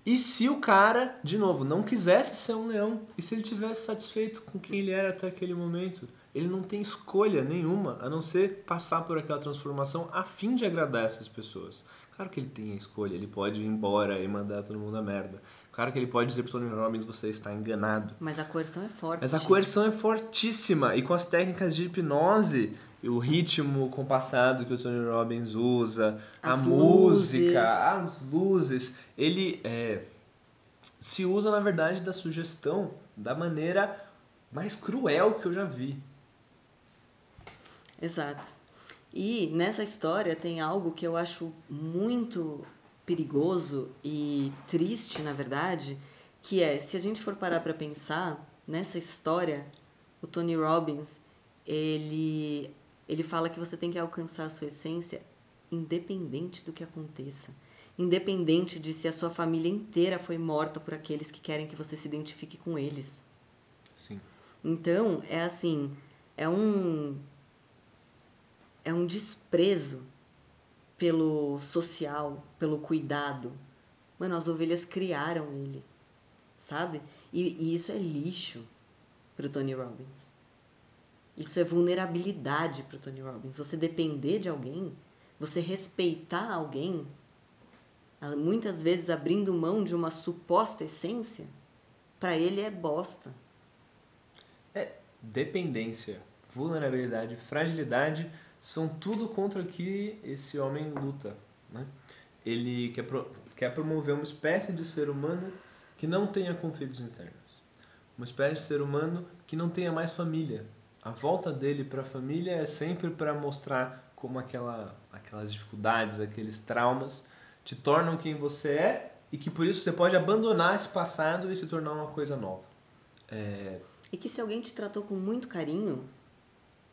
E se o cara, de novo, não quisesse ser um leão, e se ele tivesse satisfeito com quem ele era até aquele momento, ele não tem escolha nenhuma a não ser passar por aquela transformação a fim de agradar essas pessoas. Claro que ele tem a escolha, ele pode ir embora e mandar todo mundo a merda. Claro que ele pode dizer para Tony Robbins, você está enganado. Mas a coerção é forte. Mas a coerção é fortíssima. E com as técnicas de hipnose, o ritmo compassado que o Tony Robbins usa, as a luzes. música, as luzes, ele é, se usa, na verdade, da sugestão da maneira mais cruel que eu já vi. Exato. E nessa história tem algo que eu acho muito perigoso e triste, na verdade, que é, se a gente for parar para pensar, nessa história, o Tony Robbins, ele, ele fala que você tem que alcançar a sua essência independente do que aconteça. Independente de se a sua família inteira foi morta por aqueles que querem que você se identifique com eles. Sim. Então, é assim, é um... é um desprezo pelo social, pelo cuidado. Mano, as ovelhas criaram ele, sabe? E, e isso é lixo pro Tony Robbins. Isso é vulnerabilidade pro Tony Robbins. Você depender de alguém, você respeitar alguém, muitas vezes abrindo mão de uma suposta essência, pra ele é bosta. É dependência, vulnerabilidade, fragilidade... são tudo contra o que esse homem luta, né? Ele quer, pro, quer promover uma espécie de ser humano que não tenha conflitos internos. Uma espécie de ser humano que não tenha mais família. A volta dele para a família é sempre para mostrar como aquela, aquelas dificuldades, aqueles traumas te tornam quem você é e que por isso você pode abandonar esse passado e se tornar uma coisa nova. É... E que se alguém te tratou com muito carinho,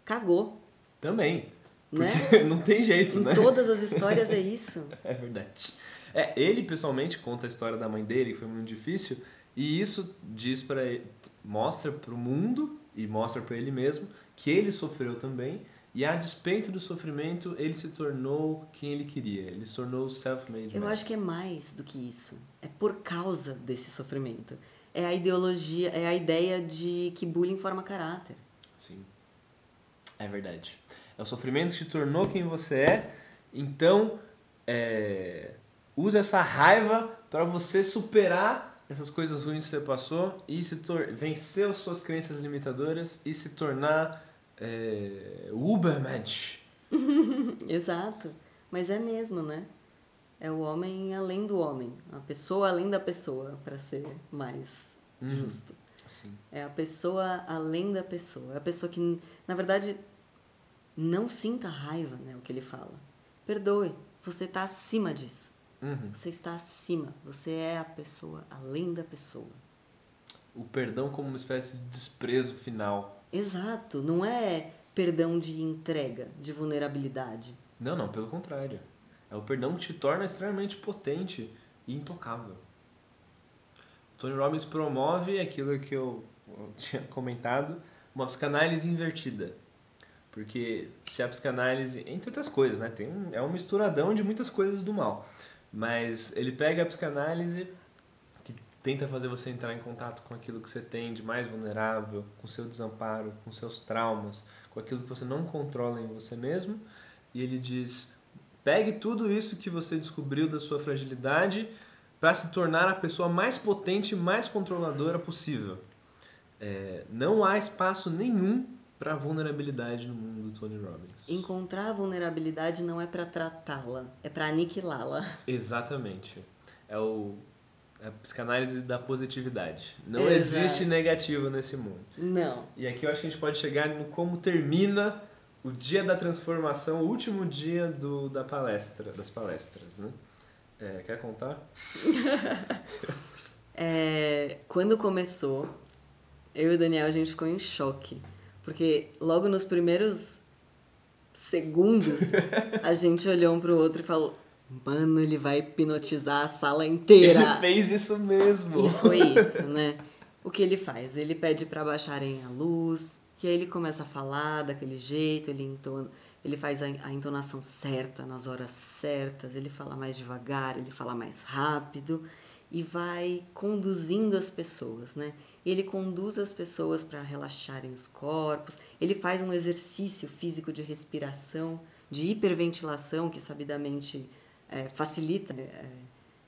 cagou. Também. Né? Não tem jeito, em né? Em todas as histórias é isso. É verdade. É, ele, pessoalmente, conta a história da mãe dele, que foi muito difícil, e isso diz pra ele, mostra pro mundo e mostra pra ele mesmo que ele sofreu também, e a despeito do sofrimento, ele se tornou quem ele queria. Ele se tornou self-made man. Eu acho que é mais do que isso. É por causa desse sofrimento. É a ideologia, é a ideia de que bullying forma caráter. Sim. É verdade. É o sofrimento que te tornou quem você é. Então, é, usa essa raiva para você superar essas coisas ruins que você passou e se tor- vencer as suas crenças limitadoras e se tornar é, Ubermensch. Exato. Mas é mesmo, né? É o homem além do homem. A pessoa além da pessoa, para ser mais hum. justo. Sim. É a pessoa além da pessoa. É a pessoa que, na verdade... não sinta raiva, né, o que ele fala. Perdoe, você está acima disso. Uhum. Você está acima. Você é a pessoa além da pessoa. O perdão como uma espécie de desprezo final. Exato. Não é perdão de entrega, de vulnerabilidade. Não, não. Pelo contrário. É o perdão que te torna extremamente potente e intocável. Tony Robbins promove aquilo que eu, eu tinha comentado, uma psicanálise invertida. Porque se a psicanálise, entre outras coisas, né, tem um, é um misturadão de muitas coisas do mal. Mas ele pega a psicanálise, que tenta fazer você entrar em contato com aquilo que você tem de mais vulnerável, com seu desamparo, com seus traumas, com aquilo que você não controla em você mesmo. E ele diz, pegue tudo isso que você descobriu da sua fragilidade para se tornar a pessoa mais potente e mais controladora possível. É, não há espaço nenhum para a vulnerabilidade no mundo do Tony Robbins. Encontrar a vulnerabilidade não é para tratá-la, é para aniquilá-la. Exatamente. É o a psicanálise da positividade. Não Exato. Existe negativo nesse mundo. Não. E aqui eu acho que a gente pode chegar no como termina o dia da transformação, o último dia do, da palestra, das palestras, né? É, quer contar? É, quando começou, eu e o Daniel, a gente ficou em choque. Porque logo nos primeiros segundos, a gente olhou um pro outro e falou... Mano, ele vai hipnotizar a sala inteira. Ele fez isso mesmo. E foi isso, né? O que ele faz? Ele pede pra baixarem a luz, e aí ele começa a falar daquele jeito, ele entona, ele faz a, a entonação certa, nas horas certas, ele fala mais devagar, ele fala mais rápido, e vai conduzindo as pessoas, né? Ele conduz as pessoas para relaxarem os corpos, ele faz um exercício físico de respiração, de hiperventilação, que sabidamente... É, facilita é,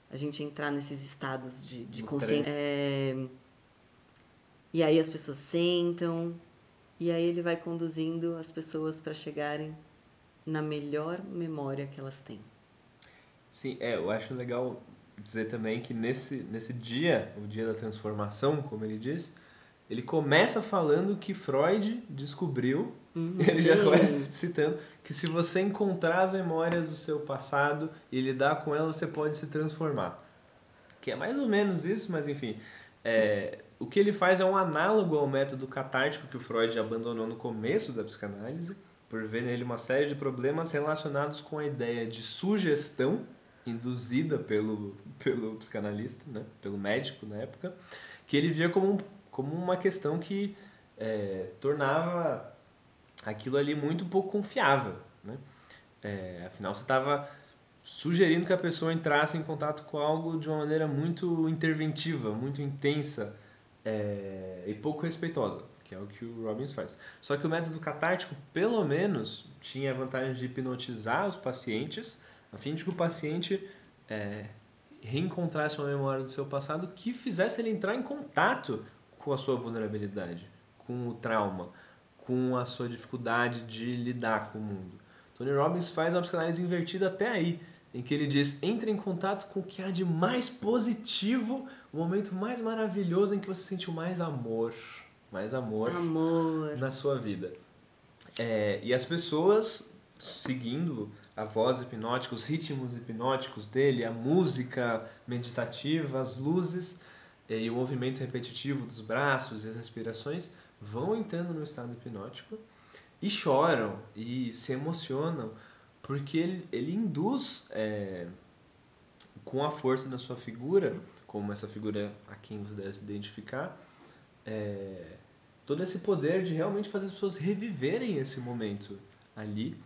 a gente entrar nesses estados de, de consciência. É, e aí as pessoas sentam, e aí ele vai conduzindo as pessoas para chegarem na melhor memória que elas têm. Sim, é, eu acho legal dizer também que nesse, nesse dia, o dia da transformação, como ele diz, ele começa falando que Freud descobriu, uhum, ele sim. já começa citando, que se você encontrar as memórias do seu passado e lidar com elas, você pode se transformar. Que é mais ou menos isso, mas enfim. É, o que ele faz é um análogo ao método catártico que o Freud abandonou no começo da psicanálise, por ver nele uma série de problemas relacionados com a ideia de sugestão induzida pelo, pelo psicanalista, né, pelo médico na época, que ele via como um como uma questão que é, tornava aquilo ali muito pouco confiável, né? É, afinal, você estava sugerindo que a pessoa entrasse em contato com algo de uma maneira muito interventiva, muito intensa é, e pouco respeitosa, que é o que o Robbins faz. Só que o método catártico, pelo menos, tinha a vantagem de hipnotizar os pacientes, a fim de que o paciente... É, reencontrasse uma memória do seu passado que fizesse ele entrar em contato com a sua vulnerabilidade, com o trauma, com a sua dificuldade de lidar com o mundo. Tony Robbins faz uma psicanálise invertida até aí, em que ele diz, entre em contato com o que há de mais positivo, o momento mais maravilhoso em que você sentiu mais amor, mais amor, amor. na sua vida. É, e as pessoas, seguindo... a voz hipnótica, os ritmos hipnóticos dele, a música meditativa, as luzes e o movimento repetitivo dos braços e as respirações vão entrando no estado hipnótico e choram e se emocionam porque ele, ele induz é, com a força da sua figura, como essa figura a quem você deve se identificar, é, todo esse poder de realmente fazer as pessoas reviverem esse momento ali.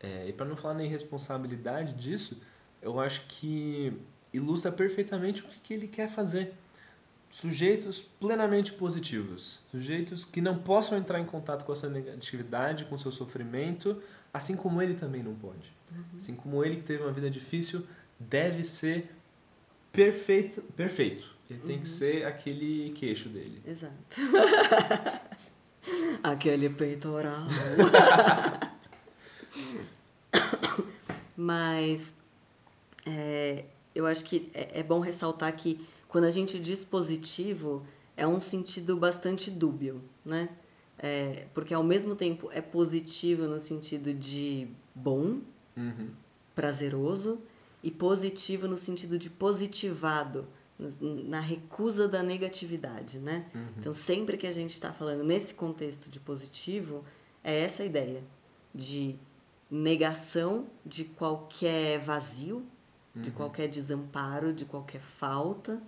É, e para não falar nem responsabilidade disso, eu acho que ilustra perfeitamente o que, que ele quer fazer. Sujeitos plenamente positivos, sujeitos que não possam entrar em contato com a sua negatividade, com o seu sofrimento, assim como ele também não pode. Uhum. Assim como ele que teve uma vida difícil, deve ser perfeito. perfeito. Ele uhum. tem que ser aquele queixo dele. Exato. Aquele peitoral. Mas é, eu acho que é, é bom ressaltar que quando a gente diz positivo é um sentido bastante dúbio, né? É, porque ao mesmo tempo é positivo no sentido de bom, uhum. prazeroso, e positivo no sentido de positivado, na recusa da negatividade, né? Uhum. Então sempre que a gente está falando nesse contexto de positivo é essa ideia de negação de qualquer vazio, uhum. de qualquer desamparo, de qualquer falta,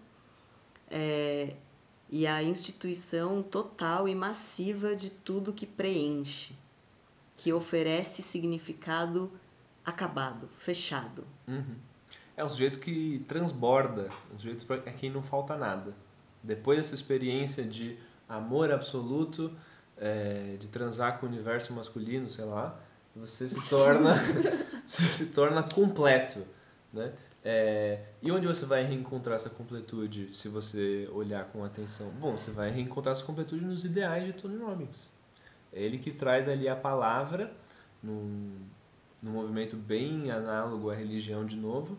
é, e a instituição total e massiva de tudo que preenche, que oferece significado acabado, fechado. Uhum. É um sujeito que transborda, um sujeito a quem não falta nada. Depois dessa experiência de amor absoluto, é, de transar com o universo masculino, sei lá, você se torna, se torna completo, né? É, e onde você vai reencontrar essa completude se você olhar com atenção? Bom, você vai reencontrar essa completude nos ideais de Tony Robbins. É ele que traz ali a palavra num, num movimento bem análogo à religião de novo,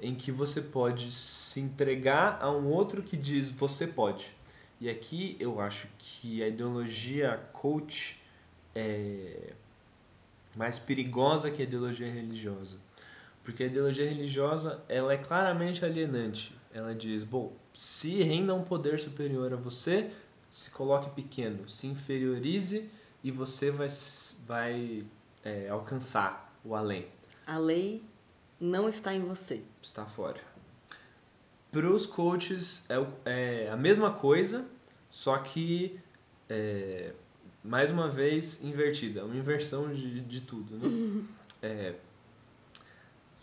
em que você pode se entregar a um outro que diz você pode. E aqui eu acho que a ideologia coach é mais perigosa que a ideologia religiosa. Porque a ideologia religiosa, ela é claramente alienante. Ela diz, bom, se renda um poder superior a você, se coloque pequeno, se inferiorize e você vai, vai é, alcançar o além. A lei não está em você. Está fora. Para os coaches é, é a mesma coisa, só que, é, mais uma vez, invertida. Uma inversão de, de tudo, né? É,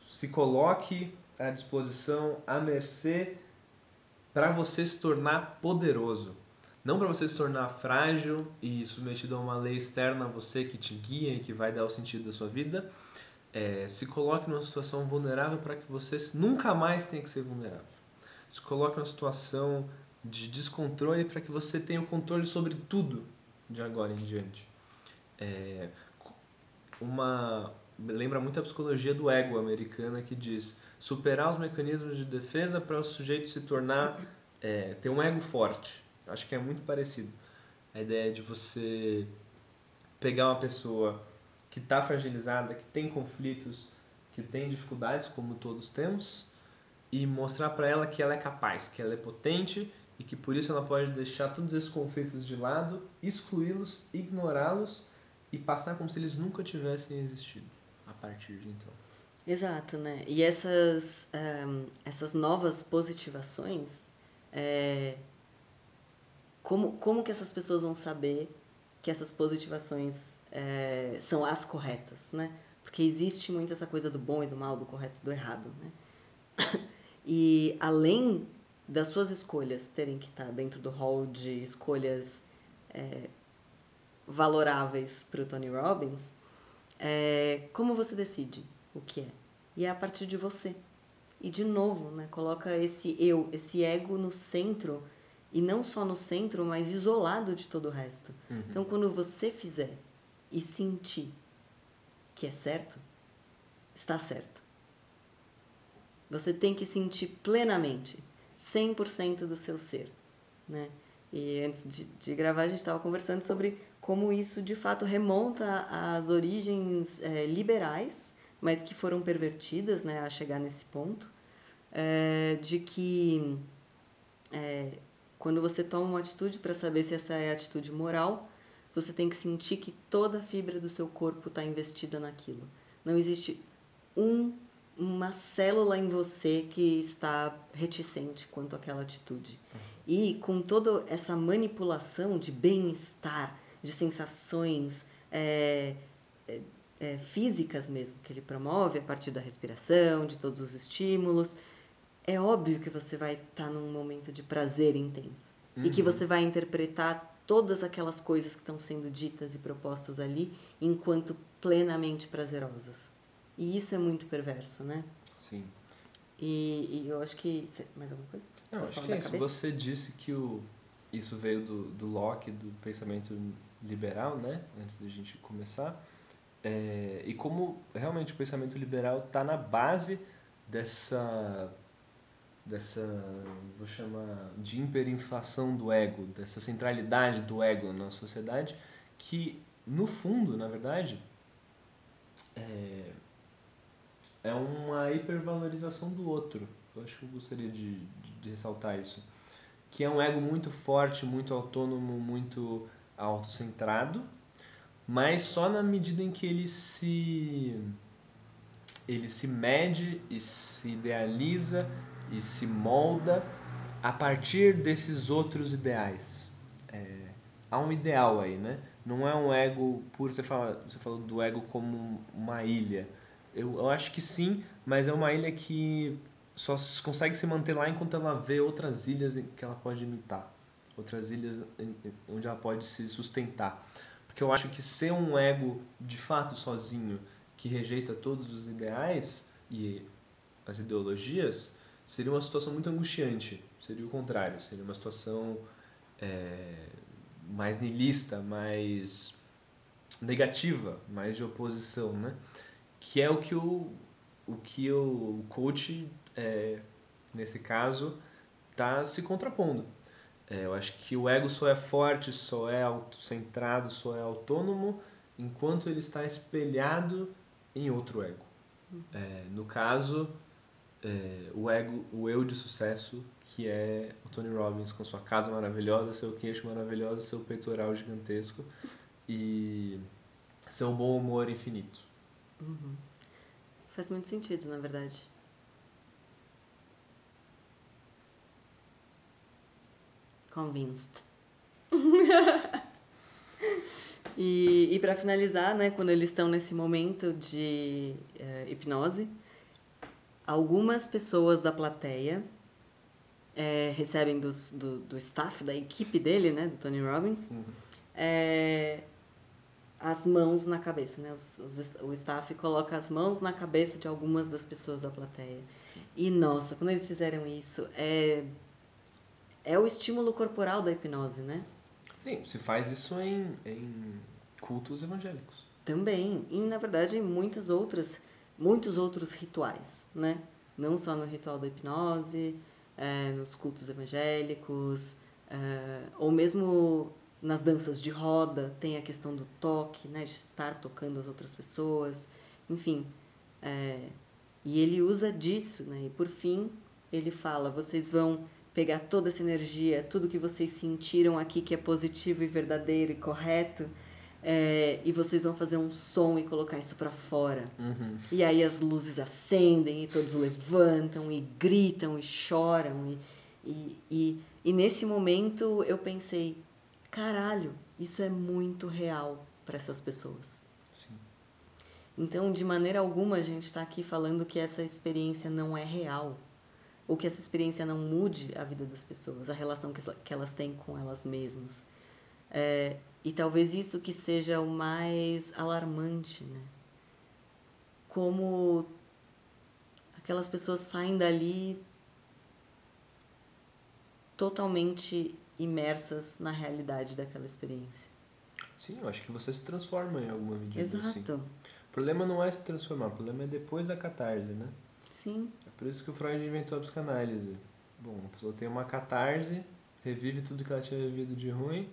se coloque à disposição, à mercê, para você se tornar poderoso. Não para você se tornar frágil e submetido a uma lei externa a você que te guia e que vai dar o sentido da sua vida. É, se coloque numa situação vulnerável para que você nunca mais tenha que ser vulnerável. Se coloque numa situação de descontrole para que você tenha o controle sobre tudo de agora em diante. É, uma... Lembra muito a psicologia do ego americana, que diz superar os mecanismos de defesa para o sujeito se tornar, é, ter um ego forte. Acho que é muito parecido. A ideia de você pegar uma pessoa que está fragilizada, que tem conflitos, que tem dificuldades, como todos temos, e mostrar para ela que ela é capaz, que ela é potente e que por isso ela pode deixar todos esses conflitos de lado, excluí-los, ignorá-los e passar como se eles nunca tivessem existido a partir de então. Exato, né? E essas, um, essas novas positivações, é, como, como que essas pessoas vão saber que essas positivações é, são as corretas, né? Porque existe muito essa coisa do bom e do mal, do correto e do errado, né? E além das suas escolhas terem que estar dentro do hall de escolhas é, valoráveis para o Tony Robbins, é, como você decide o que é? E é a partir de você. E de novo, né, coloca esse eu, esse ego no centro, e não só no centro, mas isolado de todo o resto. Uhum. Então, quando você fizer e sentir que é certo, está certo. Você tem que sentir plenamente, cem por cento do seu ser, né? E antes de, de gravar, a gente estava conversando sobre como isso, de fato, remonta às origens é, liberais, mas que foram pervertidas, né, a chegar nesse ponto, é, de que é, quando você toma uma atitude, para saber se essa é a atitude moral, você tem que sentir que toda a fibra do seu corpo está investida naquilo. Não existe um, uma célula em você que está reticente quanto àquela atitude. E com toda essa manipulação de bem-estar, de sensações é, é, é, físicas mesmo, que ele promove a partir da respiração, de todos os estímulos, é óbvio que você vai estar tá num momento de prazer intenso. Uhum. E que você vai interpretar todas aquelas coisas que estão sendo ditas e propostas ali enquanto plenamente prazerosas. E isso é muito perverso, né? Sim. E, e eu acho que... Mais alguma coisa? Não, acho que é isso. Cabeça? Você disse que o... isso veio do, do Locke, do pensamento liberal, né? Antes da gente começar. É, e como realmente o pensamento liberal está na base dessa, dessa, vou chamar, de hiperinflação do ego, dessa centralidade do ego na sociedade, que, no fundo, na verdade, é, é uma hipervalorização do outro. Eu acho que eu gostaria de, de, de ressaltar isso. Que é um ego muito forte, muito autônomo, muito autocentrado, mas só na medida em que ele se, ele se mede e se idealiza e se molda a partir desses outros ideais. É, há um ideal aí, né? Não é um ego puro, você fala, você falou do ego como uma ilha. Eu, eu acho que sim, mas é uma ilha que... só consegue se manter lá enquanto ela vê outras ilhas que ela pode imitar, outras ilhas onde ela pode se sustentar. Porque eu acho que ser um ego de fato sozinho, que rejeita todos os ideais e as ideologias, seria uma situação muito angustiante. Seria o contrário, seria uma situação é, mais niilista, mais negativa, mais de oposição, né? Que é o que o, o, que o coach é, nesse caso, está se contrapondo. É, eu acho que o ego só é forte, só é autocentrado, só é autônomo, enquanto ele está espelhado em outro ego. É, no caso, é, o ego, o eu de sucesso, que é o Tony Robbins, com sua casa maravilhosa, seu queixo maravilhoso, seu peitoral gigantesco e seu bom humor infinito. Uhum. Faz muito sentido, na verdade. Convinced. E, e para finalizar, né, quando eles estão nesse momento de é, hipnose, algumas pessoas da plateia é, recebem dos, do, do staff, da equipe dele, né, do Tony Robbins, uhum. é, as mãos na cabeça, né? Os, os, o staff coloca as mãos na cabeça de algumas das pessoas da plateia. Sim. E, nossa, quando eles fizeram isso, é, é o estímulo corporal da hipnose, né? Sim, se faz isso em, em cultos evangélicos. Também, e na verdade em muitas outras, muitos outros rituais, né? Não só no ritual da hipnose, é, nos cultos evangélicos, é, ou mesmo nas danças de roda, tem a questão do toque, né? De estar tocando as outras pessoas, enfim. É, e ele usa disso, né? E por fim, ele fala, vocês vão pegar toda essa energia, tudo que vocês sentiram aqui que é positivo e verdadeiro e correto, é, e vocês vão fazer um som e colocar isso pra fora. Uhum. E aí as luzes acendem e todos levantam e gritam e choram. E, e, e, e nesse momento eu pensei, caralho, isso é muito real pra essas pessoas. Sim. Então, de maneira alguma, a gente tá aqui falando que essa experiência não é real, ou que essa experiência não mude a vida das pessoas, a relação que elas têm com elas mesmas. É, e talvez isso que seja o mais alarmante, né? Como aquelas pessoas saem dali totalmente imersas na realidade daquela experiência. Sim, eu acho que você se transforma em alguma medida. Exato. Assim. O problema não é se transformar, o problema é depois da catarse, né? Sim. É por isso que o Freud inventou a psicanálise. Bom, a pessoa tem uma catarse, revive tudo que ela tinha vivido de ruim,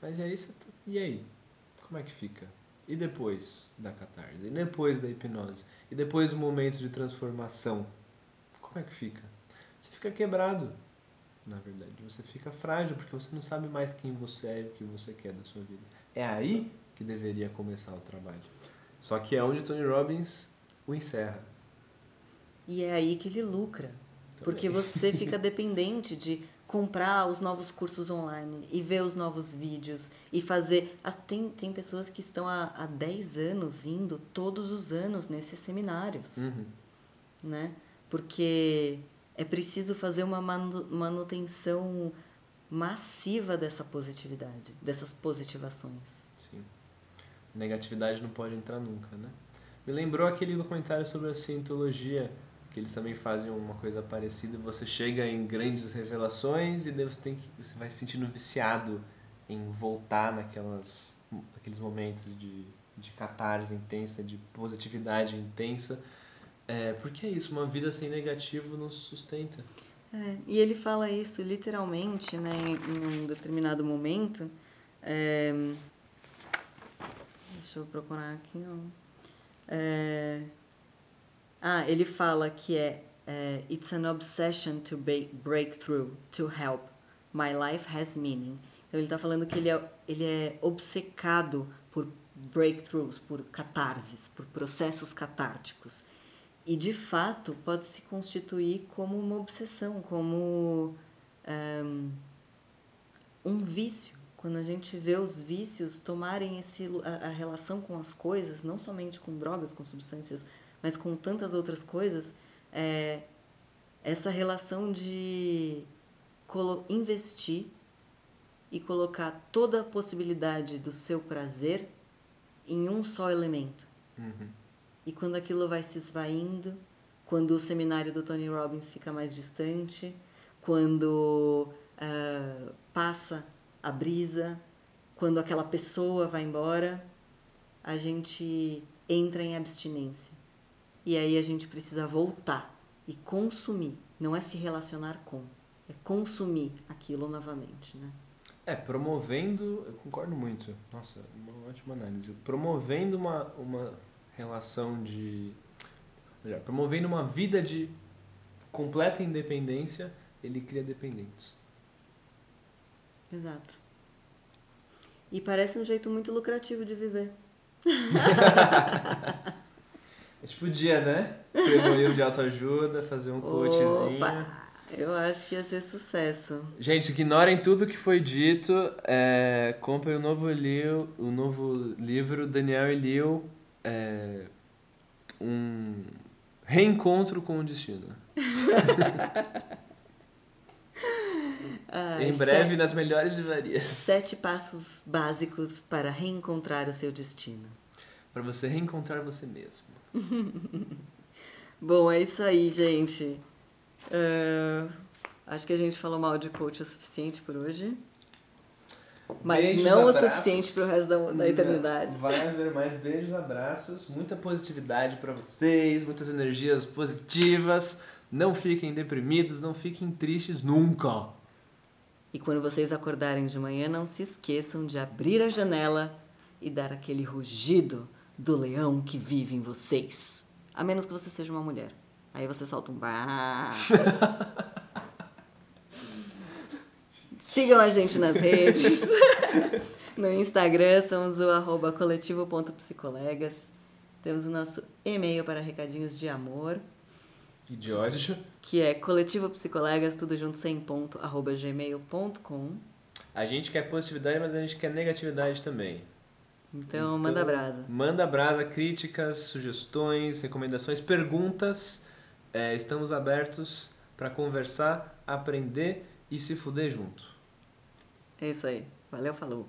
mas aí você tá... e aí? Como é que fica? E depois da catarse? E depois da hipnose? E depois do momento de transformação? Como é que fica? Você fica quebrado, na verdade. Você fica frágil, porque você não sabe mais quem você é e o que você quer da sua vida. É aí que deveria começar o trabalho. Só que é onde Tony Robbins o encerra. E é aí que ele lucra, também. Porque você fica dependente de comprar os novos cursos online e ver os novos vídeos e fazer... Tem, tem pessoas que estão há, há dez anos indo todos os anos nesses seminários, uhum. né? Porque é preciso fazer uma manutenção massiva dessa positividade, dessas positivações. Sim. Negatividade não pode entrar nunca, né? Me lembrou aquele documentário sobre a Scientologia, que eles também fazem uma coisa parecida. Você chega em grandes revelações e daí você, tem que, você vai se sentindo viciado em voltar naquelas, naqueles momentos de, de catarse intensa, de positividade intensa. É, porque é isso, uma vida sem negativo não se sustenta. É, e ele fala isso literalmente, né, em, em um determinado momento. É... Deixa eu procurar aqui... É... Ah, ele fala que é, é It's an obsession to break through, to help. My life has meaning. Então ele está falando que ele é, ele é obcecado por breakthroughs, por catarses, por processos catárticos. E de fato pode se constituir como uma obsessão, como um, um vício. Quando a gente vê os vícios tomarem esse, a, a relação com as coisas, não somente com drogas, com substâncias, mas com tantas outras coisas, é, essa relação de colo- investir e colocar toda a possibilidade do seu prazer em um só elemento. Uhum. E quando aquilo vai se esvaindo, quando o seminário do Tony Robbins fica mais distante, quando uh, passa... a brisa, quando aquela pessoa vai embora, a gente entra em abstinência. E aí a gente precisa voltar e consumir, não é se relacionar com, é consumir aquilo novamente, né? É, promovendo, eu concordo muito, nossa, uma ótima análise, promovendo uma, uma relação de, melhor, promovendo uma vida de completa independência, ele cria dependentes. Exato. E parece um jeito muito lucrativo de viver. A gente podia, né? Escrever um livro de autoajuda, fazer um coachzinho. Opa! Eu acho que ia ser sucesso. Gente, ignorem tudo que foi dito. É, comprem o novo, Leo, o novo livro, Daniel e Leo, é, um reencontro com o destino. Ah, em breve, sete, nas melhores livrarias. Sete passos básicos para reencontrar o seu destino. Para você reencontrar você mesmo. Bom, é isso aí, gente. Uh, acho que a gente falou mal de coach o suficiente por hoje. Mas beijos, não abraços. O suficiente para o resto da, da eternidade. Vai haver mais beijos, abraços, muita positividade para vocês, muitas energias positivas. Não fiquem deprimidos, não fiquem tristes nunca. E quando vocês acordarem de manhã, não se esqueçam de abrir a janela e dar aquele rugido do leão que vive em vocês. A menos que você seja uma mulher. Aí você solta um... Sigam a gente nas redes. No Instagram, somos o arroba coletivo ponto psicolegas. Temos o nosso e-mail para recadinhos de amor. E de ódio. Que é coletivo ponto psicolegas, tudo junto, sem ponto, arroba gmail ponto com. A gente quer positividade, mas a gente quer negatividade também. Então, então manda brasa. Manda brasa, críticas, sugestões, recomendações, perguntas. É, estamos abertos para conversar, aprender e se fuder junto. É isso aí. Valeu, falou.